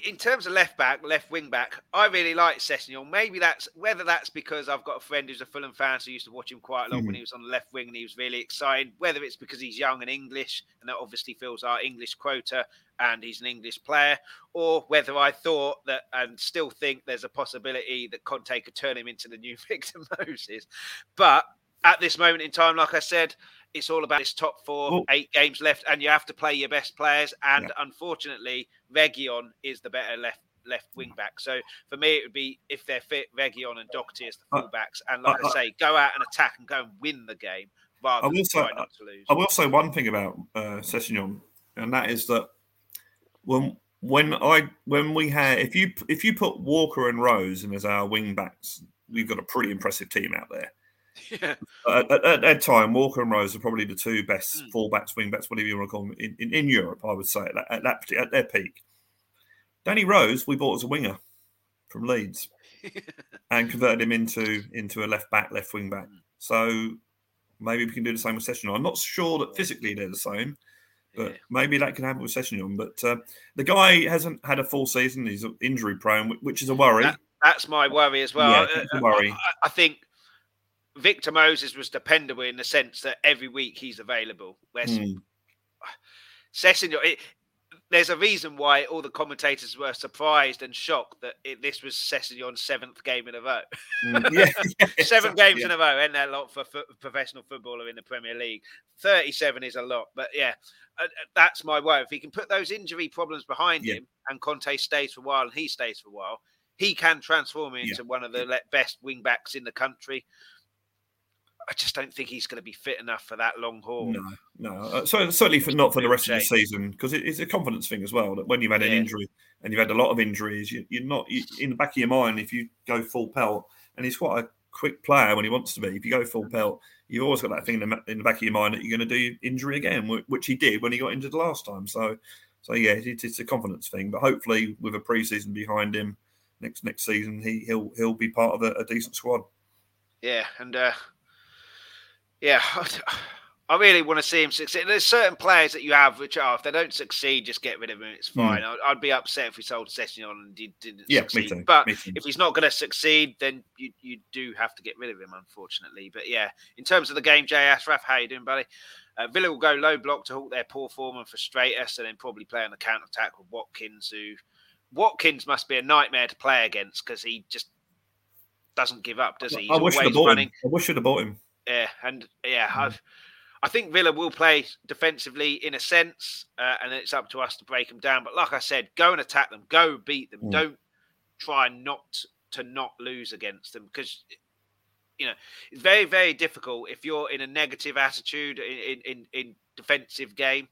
in terms of left back, left wing back, I really like Sessegnon. Maybe that's whether that's because I've got a friend who's a Fulham fan, so I used to watch him quite a lot mm-hmm. when he was on the left wing, and he was really exciting. Whether it's because he's young and English, and that obviously fills our English quota, and he's an English player, or whether I thought that and still think there's a possibility that Conte could turn him into the new Victor Moses. But at this moment in time, like I said, it's all about this top four, well, eight games left, and you have to play your best players. And yeah. unfortunately, Reguilon is the better left left wing back. So for me, it would be, if they're fit, Reguilon and Doherty as the fullbacks. And like I, I, I say, go out and attack and go and win the game rather than try not to lose. I will say one thing about uh, Sessegnon, and that is that when when I when we had if you if you put Walker and Rose in as our wing backs, we've got a pretty impressive team out there. Yeah. Uh, at, at that time, Walker and Rose are probably the two best mm. fullbacks, wing backs, whatever you want to call them, in, in, in Europe. I would say at that, at that at their peak. Danny Rose, we bought as a winger from Leeds, and converted him into into a left back, left wing back. Mm. So maybe we can do the same with Sessegnon. I'm not sure that physically they're the same, but yeah. maybe that can happen with Sessegnon. But uh, the guy hasn't had a full season; he's injury prone, which is a worry. That, that's my worry as well. Yeah, that's a worry. I, I think. Victor Moses was dependable in the sense that every week he's available. Whereas mm. Sessegnon, it, there's a reason why all the commentators were surprised and shocked that it, this was Sessegnon's seventh game in a row. Mm. Yeah, yeah, Seven exactly, games yeah. in a row, and they're a lot for a professional footballer in the Premier League. thirty-seven is a lot, but yeah, uh, that's my worry. If he can put those injury problems behind yeah. him, and Conte stays for a while and he stays for a while, he can transform into yeah. one of the yeah. best wing backs in the country. I just don't think he's going to be fit enough for that long haul. No, no. Uh, so certainly for, not for the rest of the season, because it, it's a confidence thing as well. That when you've had yeah. an injury and you've had a lot of injuries, you, you're not you, in the back of your mind. If you go full pelt, and he's quite a quick player when he wants to be. If you go full pelt, you've always got that thing in the, in the back of your mind that you're going to do injury again, which he did when he got injured last time. So, so yeah, it, it's a confidence thing. But hopefully, with a pre-season behind him, next next season he he'll he'll be part of a, a decent squad. Yeah, and. uh Yeah, I really want to see him succeed. There's certain players that you have which are, if they don't succeed, just get rid of them. It's fine. Mm. I'd, I'd be upset if we sold Sessegnon and he didn't yeah, succeed. Me too. But me too. If he's not going to succeed, then you you do have to get rid of him, unfortunately. But yeah, in terms of the game, Jay Ashraf, how you doing, buddy? Uh, Villa will go low block to halt their poor form and frustrate us, and then probably play on the counter attack with Watkins. Who Watkins must be a nightmare to play against because he just doesn't give up, does he? He's I wish always running. Him. I wish I'd have bought him. Yeah, and yeah, I've, I think Villa will play defensively in a sense, uh, and it's up to us to break them down. But like I said, go and attack them, go beat them. Mm. Don't try not to not lose against them because, you know, it's very, very difficult if you're in a negative attitude in, in, in defensive game,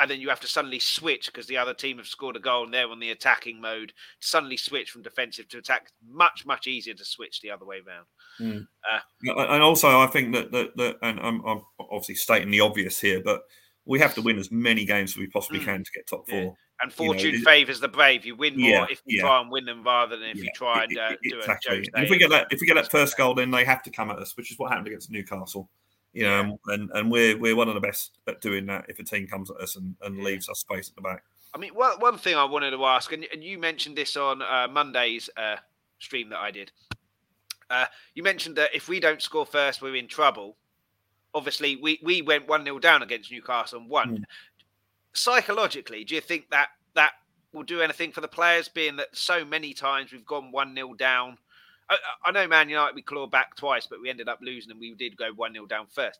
and then you have to suddenly switch because the other team have scored a goal and they're on the attacking mode. Suddenly switch from defensive to attack. Much, much easier to switch the other way round. Mm. Uh, and also, I think that, that, that and I'm, I'm obviously stating the obvious here, but we have to win as many games as we possibly mm. can to get top four. Yeah. And fortune you know, favours the brave. You win more yeah, if you yeah. try and win them rather than if yeah, you try and uh, it, it, do exactly. a joke. If we get that, if we get that first goal, then they have to come at us, which is what happened against Newcastle. You know, yeah. and, and we're we're one of the best at doing that if a team comes at us and, and yeah. leaves us space at the back. I mean, one, one thing I wanted to ask, and, and you mentioned this on uh, Monday's uh, stream that I did. Uh, you mentioned that if we don't score first, we're in trouble. Obviously, we, we went one nil down against Newcastle and won. Mm. Psychologically, do you think that that will do anything for the players, being that so many times we've gone one nil down? I know Man United, we clawed back twice, but we ended up losing and we did go one nil down first.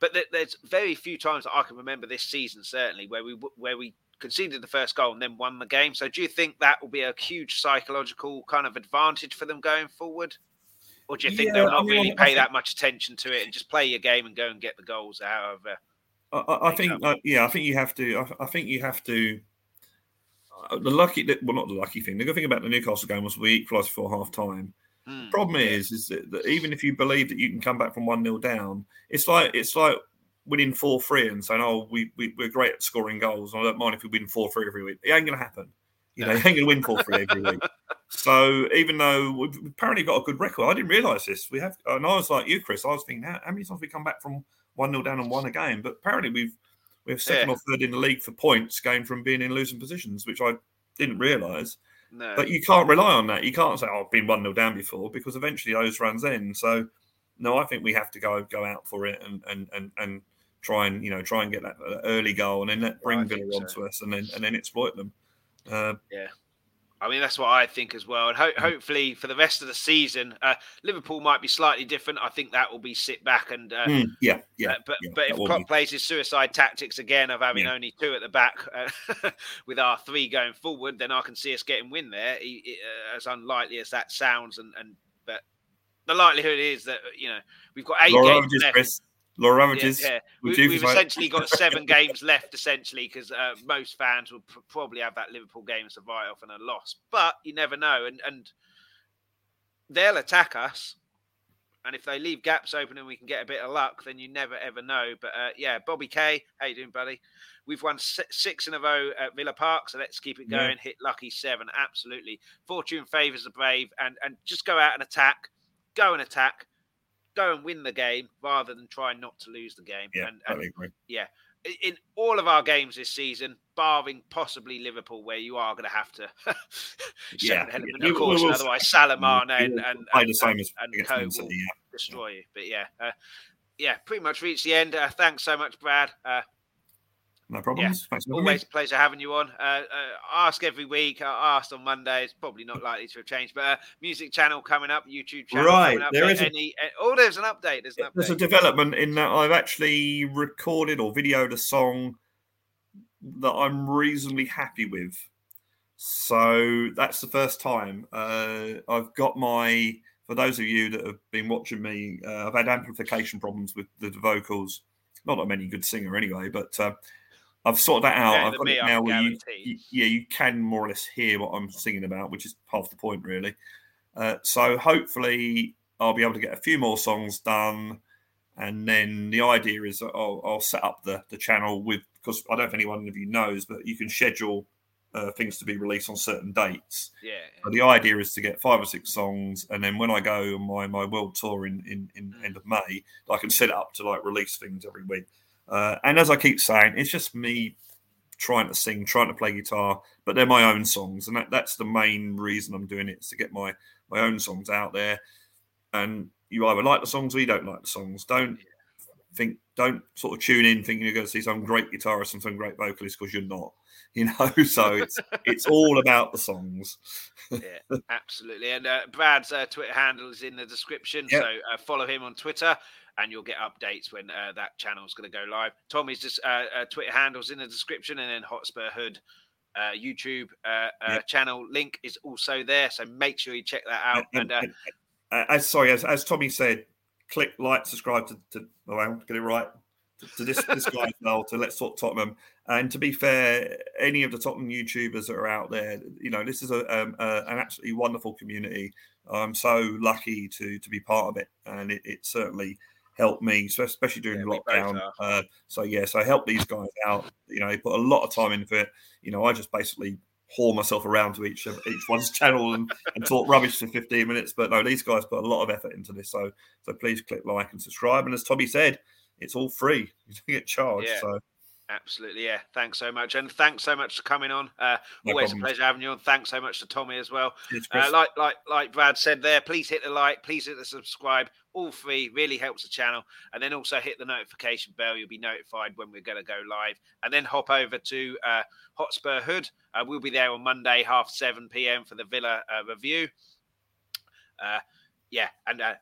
But th- there's very few times that I can remember this season, certainly, where we where we conceded the first goal and then won the game. So do you think that will be a huge psychological kind of advantage for them going forward? Or do you think yeah, they'll not I mean, really pay think, that much attention to it and just play your game and go and get the goals? However, I, I think uh, yeah, I think you have to. I, I think you have to. Uh, the lucky, well, not the lucky thing. The good thing about the Newcastle game was we equalised before half time. Mm. The problem is, is that, that even if you believe that you can come back from one nil down, it's like it's like winning four three and saying, "Oh, we, we we're great at scoring goals. And I don't mind if we win four three every week." It ain't going to happen. You know, you ain't going to win four three every week. So even though we've apparently got a good record, I didn't realise this. We have, and I was like you, Chris. I was thinking, how, how many times have we come back from one nil down and won a game? But apparently we've we're second yeah. or third in the league for points, going from being in losing positions, which I didn't realise. No. But you can't rely on that. You can't say, "Oh, I've been one nil down before," because eventually those runs end. So no, I think we have to go go out for it and and and, and try and you know try and get that early goal, and then that bring Villa well, onto so. us, and then and then exploit them. Uh, yeah, I mean that's what I think as well, and ho- hopefully for the rest of the season, uh, Liverpool might be slightly different. I think that will be sit back and uh, mm, yeah, yeah. Uh, but yeah, but if Klopp plays his suicide tactics again of having yeah. only two at the back uh, with our three going forward, then I can see us getting win there. He, he, uh, as unlikely as that sounds, and, and but the likelihood is that you know we've got eight Laura games left. Chris. Laurages, yeah, yeah. We, we've fight? essentially got seven games left, essentially, because uh, most fans will pr- probably have that Liverpool game as a write-off and a loss. But you never know, and and they'll attack us. And if they leave gaps open and we can get a bit of luck, then you never ever know. But uh, yeah, Bobby K, how you doing, buddy? We've won six in a row at Villa Park, so let's keep it going. Yeah. Hit lucky seven, absolutely. Fortune favours the brave, and and just go out and attack. Go and attack. Go and win the game rather than try not to lose the game. Yeah, and, and, agree. yeah. In all of our games this season, barring possibly Liverpool, where you are going to have to yeah, yeah. of course, we'll, otherwise Salah, Mane and, and, and, and, and Co will yeah. destroy you. But yeah, uh, yeah, pretty much reached the end. Uh, thanks so much, Brad. Uh, No problems. Yeah. Always a pleasure having you on. Uh, uh, ask every week. I asked on Monday. It's probably not likely to have changed, but uh, music channel coming up, YouTube channel right. coming up. There is any, a... Oh, there's an update. There's, an update. there's a development in that I've actually recorded or videoed a song that I'm reasonably happy with. So that's the first time. Uh, I've got my, for those of you that have been watching me, uh, I've had amplification problems with the vocals. Not that I'm any good singer anyway, but... Uh, I've sorted that out. Yeah, I've got it now where you, you, yeah, you can more or less hear what I'm singing about, which is half the point, really. Uh, so hopefully I'll be able to get a few more songs done. And then the idea is that I'll, I'll set up the, the channel with, because I don't know if anyone of you knows, but you can schedule uh, things to be released on certain dates. Yeah. So the idea is to get five or six songs. And then when I go on my, my world tour in, in, in mm. end of May, I can set it up to like release things every week. Uh, and as I keep saying, it's just me trying to sing, trying to play guitar, but they're my own songs. And that, that's the main reason I'm doing it, is to get my, my own songs out there. And you either like the songs or you don't like the songs. Don't think, don't sort of tune in thinking you're going to see some great guitarist and some great vocalist, because you're not. You know, so it's it's all about the songs. Yeah, absolutely. And uh, Brad's uh, Twitter handle is in the description, yep. so uh, follow him on Twitter, and you'll get updates when uh, that channel is going to go live. Tommy's just uh, uh, Twitter handle's in the description, and then Hotspur Hood uh, YouTube uh, uh, yep. channel link is also there. So make sure you check that out. And, and, and uh, as sorry, as, as Tommy said, click like, subscribe to. to oh, I want to get it right. to this, this guy as well, to Let's Talk Tottenham. And to be fair, any of the Tottenham YouTubers that are out there, you know, this is a, um, a an absolutely wonderful community. I'm so lucky to to be part of it, and it, it certainly helped me, especially during yeah, lockdown. Uh, so, yeah, so help these guys out. You know, they put a lot of time into it. You know, I just basically haul myself around to each each one's channel and, and talk rubbish for fifteen minutes. But, no, these guys put a lot of effort into this. So, so please click like and subscribe. And as Tommy said, it's all free. You don't get charged. Yeah, so. Absolutely. Yeah. Thanks so much. And thanks so much for coming on. Uh, no always problems. a pleasure having you on. Thanks so much to Tommy as well. Yes, uh, like, like, like Brad said there, please hit the like, please hit the subscribe. All free, really helps the channel. And then also hit the notification bell. You'll be notified when we're going to go live. And then hop over to uh, Hotspur Hood. Uh, we'll be there on Monday, half seven p.m. for the Villa uh, review. Uh, yeah. And, uh,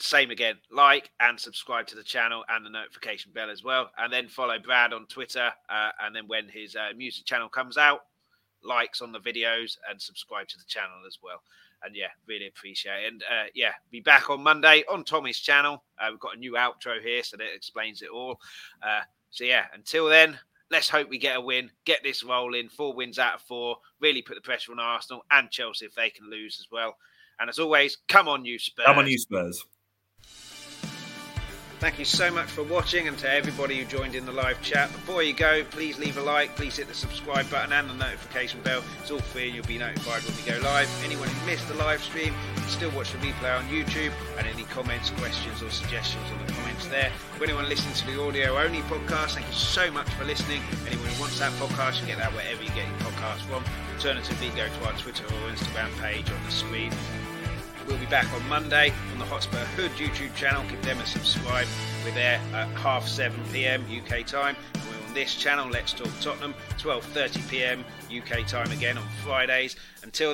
same again, like and subscribe to the channel and the notification bell as well. And then follow Brad on Twitter. Uh, and then when his uh, music channel comes out, likes on the videos and subscribe to the channel as well. And yeah, really appreciate it. And uh, yeah, be back on Monday on Tommy's channel. Uh, we've got a new outro here, so that explains it all. Uh, so yeah, until then, let's hope we get a win, get this rolling, four wins out of four, really put the pressure on Arsenal and Chelsea if they can lose as well. And as always, come on you Spurs. Come on you Spurs. Thank you so much for watching, and to everybody who joined in the live chat. Before you go, please leave a like, please hit the subscribe button and the notification bell. It's all free and you'll be notified when we go live. Anyone who missed the live stream can still watch the replay on YouTube, and any comments, questions or suggestions on the comments there. For anyone listening to the audio only podcast, thank you so much for listening. Anyone who wants that podcast, you get that wherever you get your podcast from. Alternatively, go to our Twitter or Instagram page on the screen. We'll be back on Monday on the Hotspur Hood YouTube channel. Give them a subscribe. We're there at half seven p.m. U K time. And we're on this channel, Let's Talk Tottenham, twelve thirty p.m. U K time again on Fridays. Until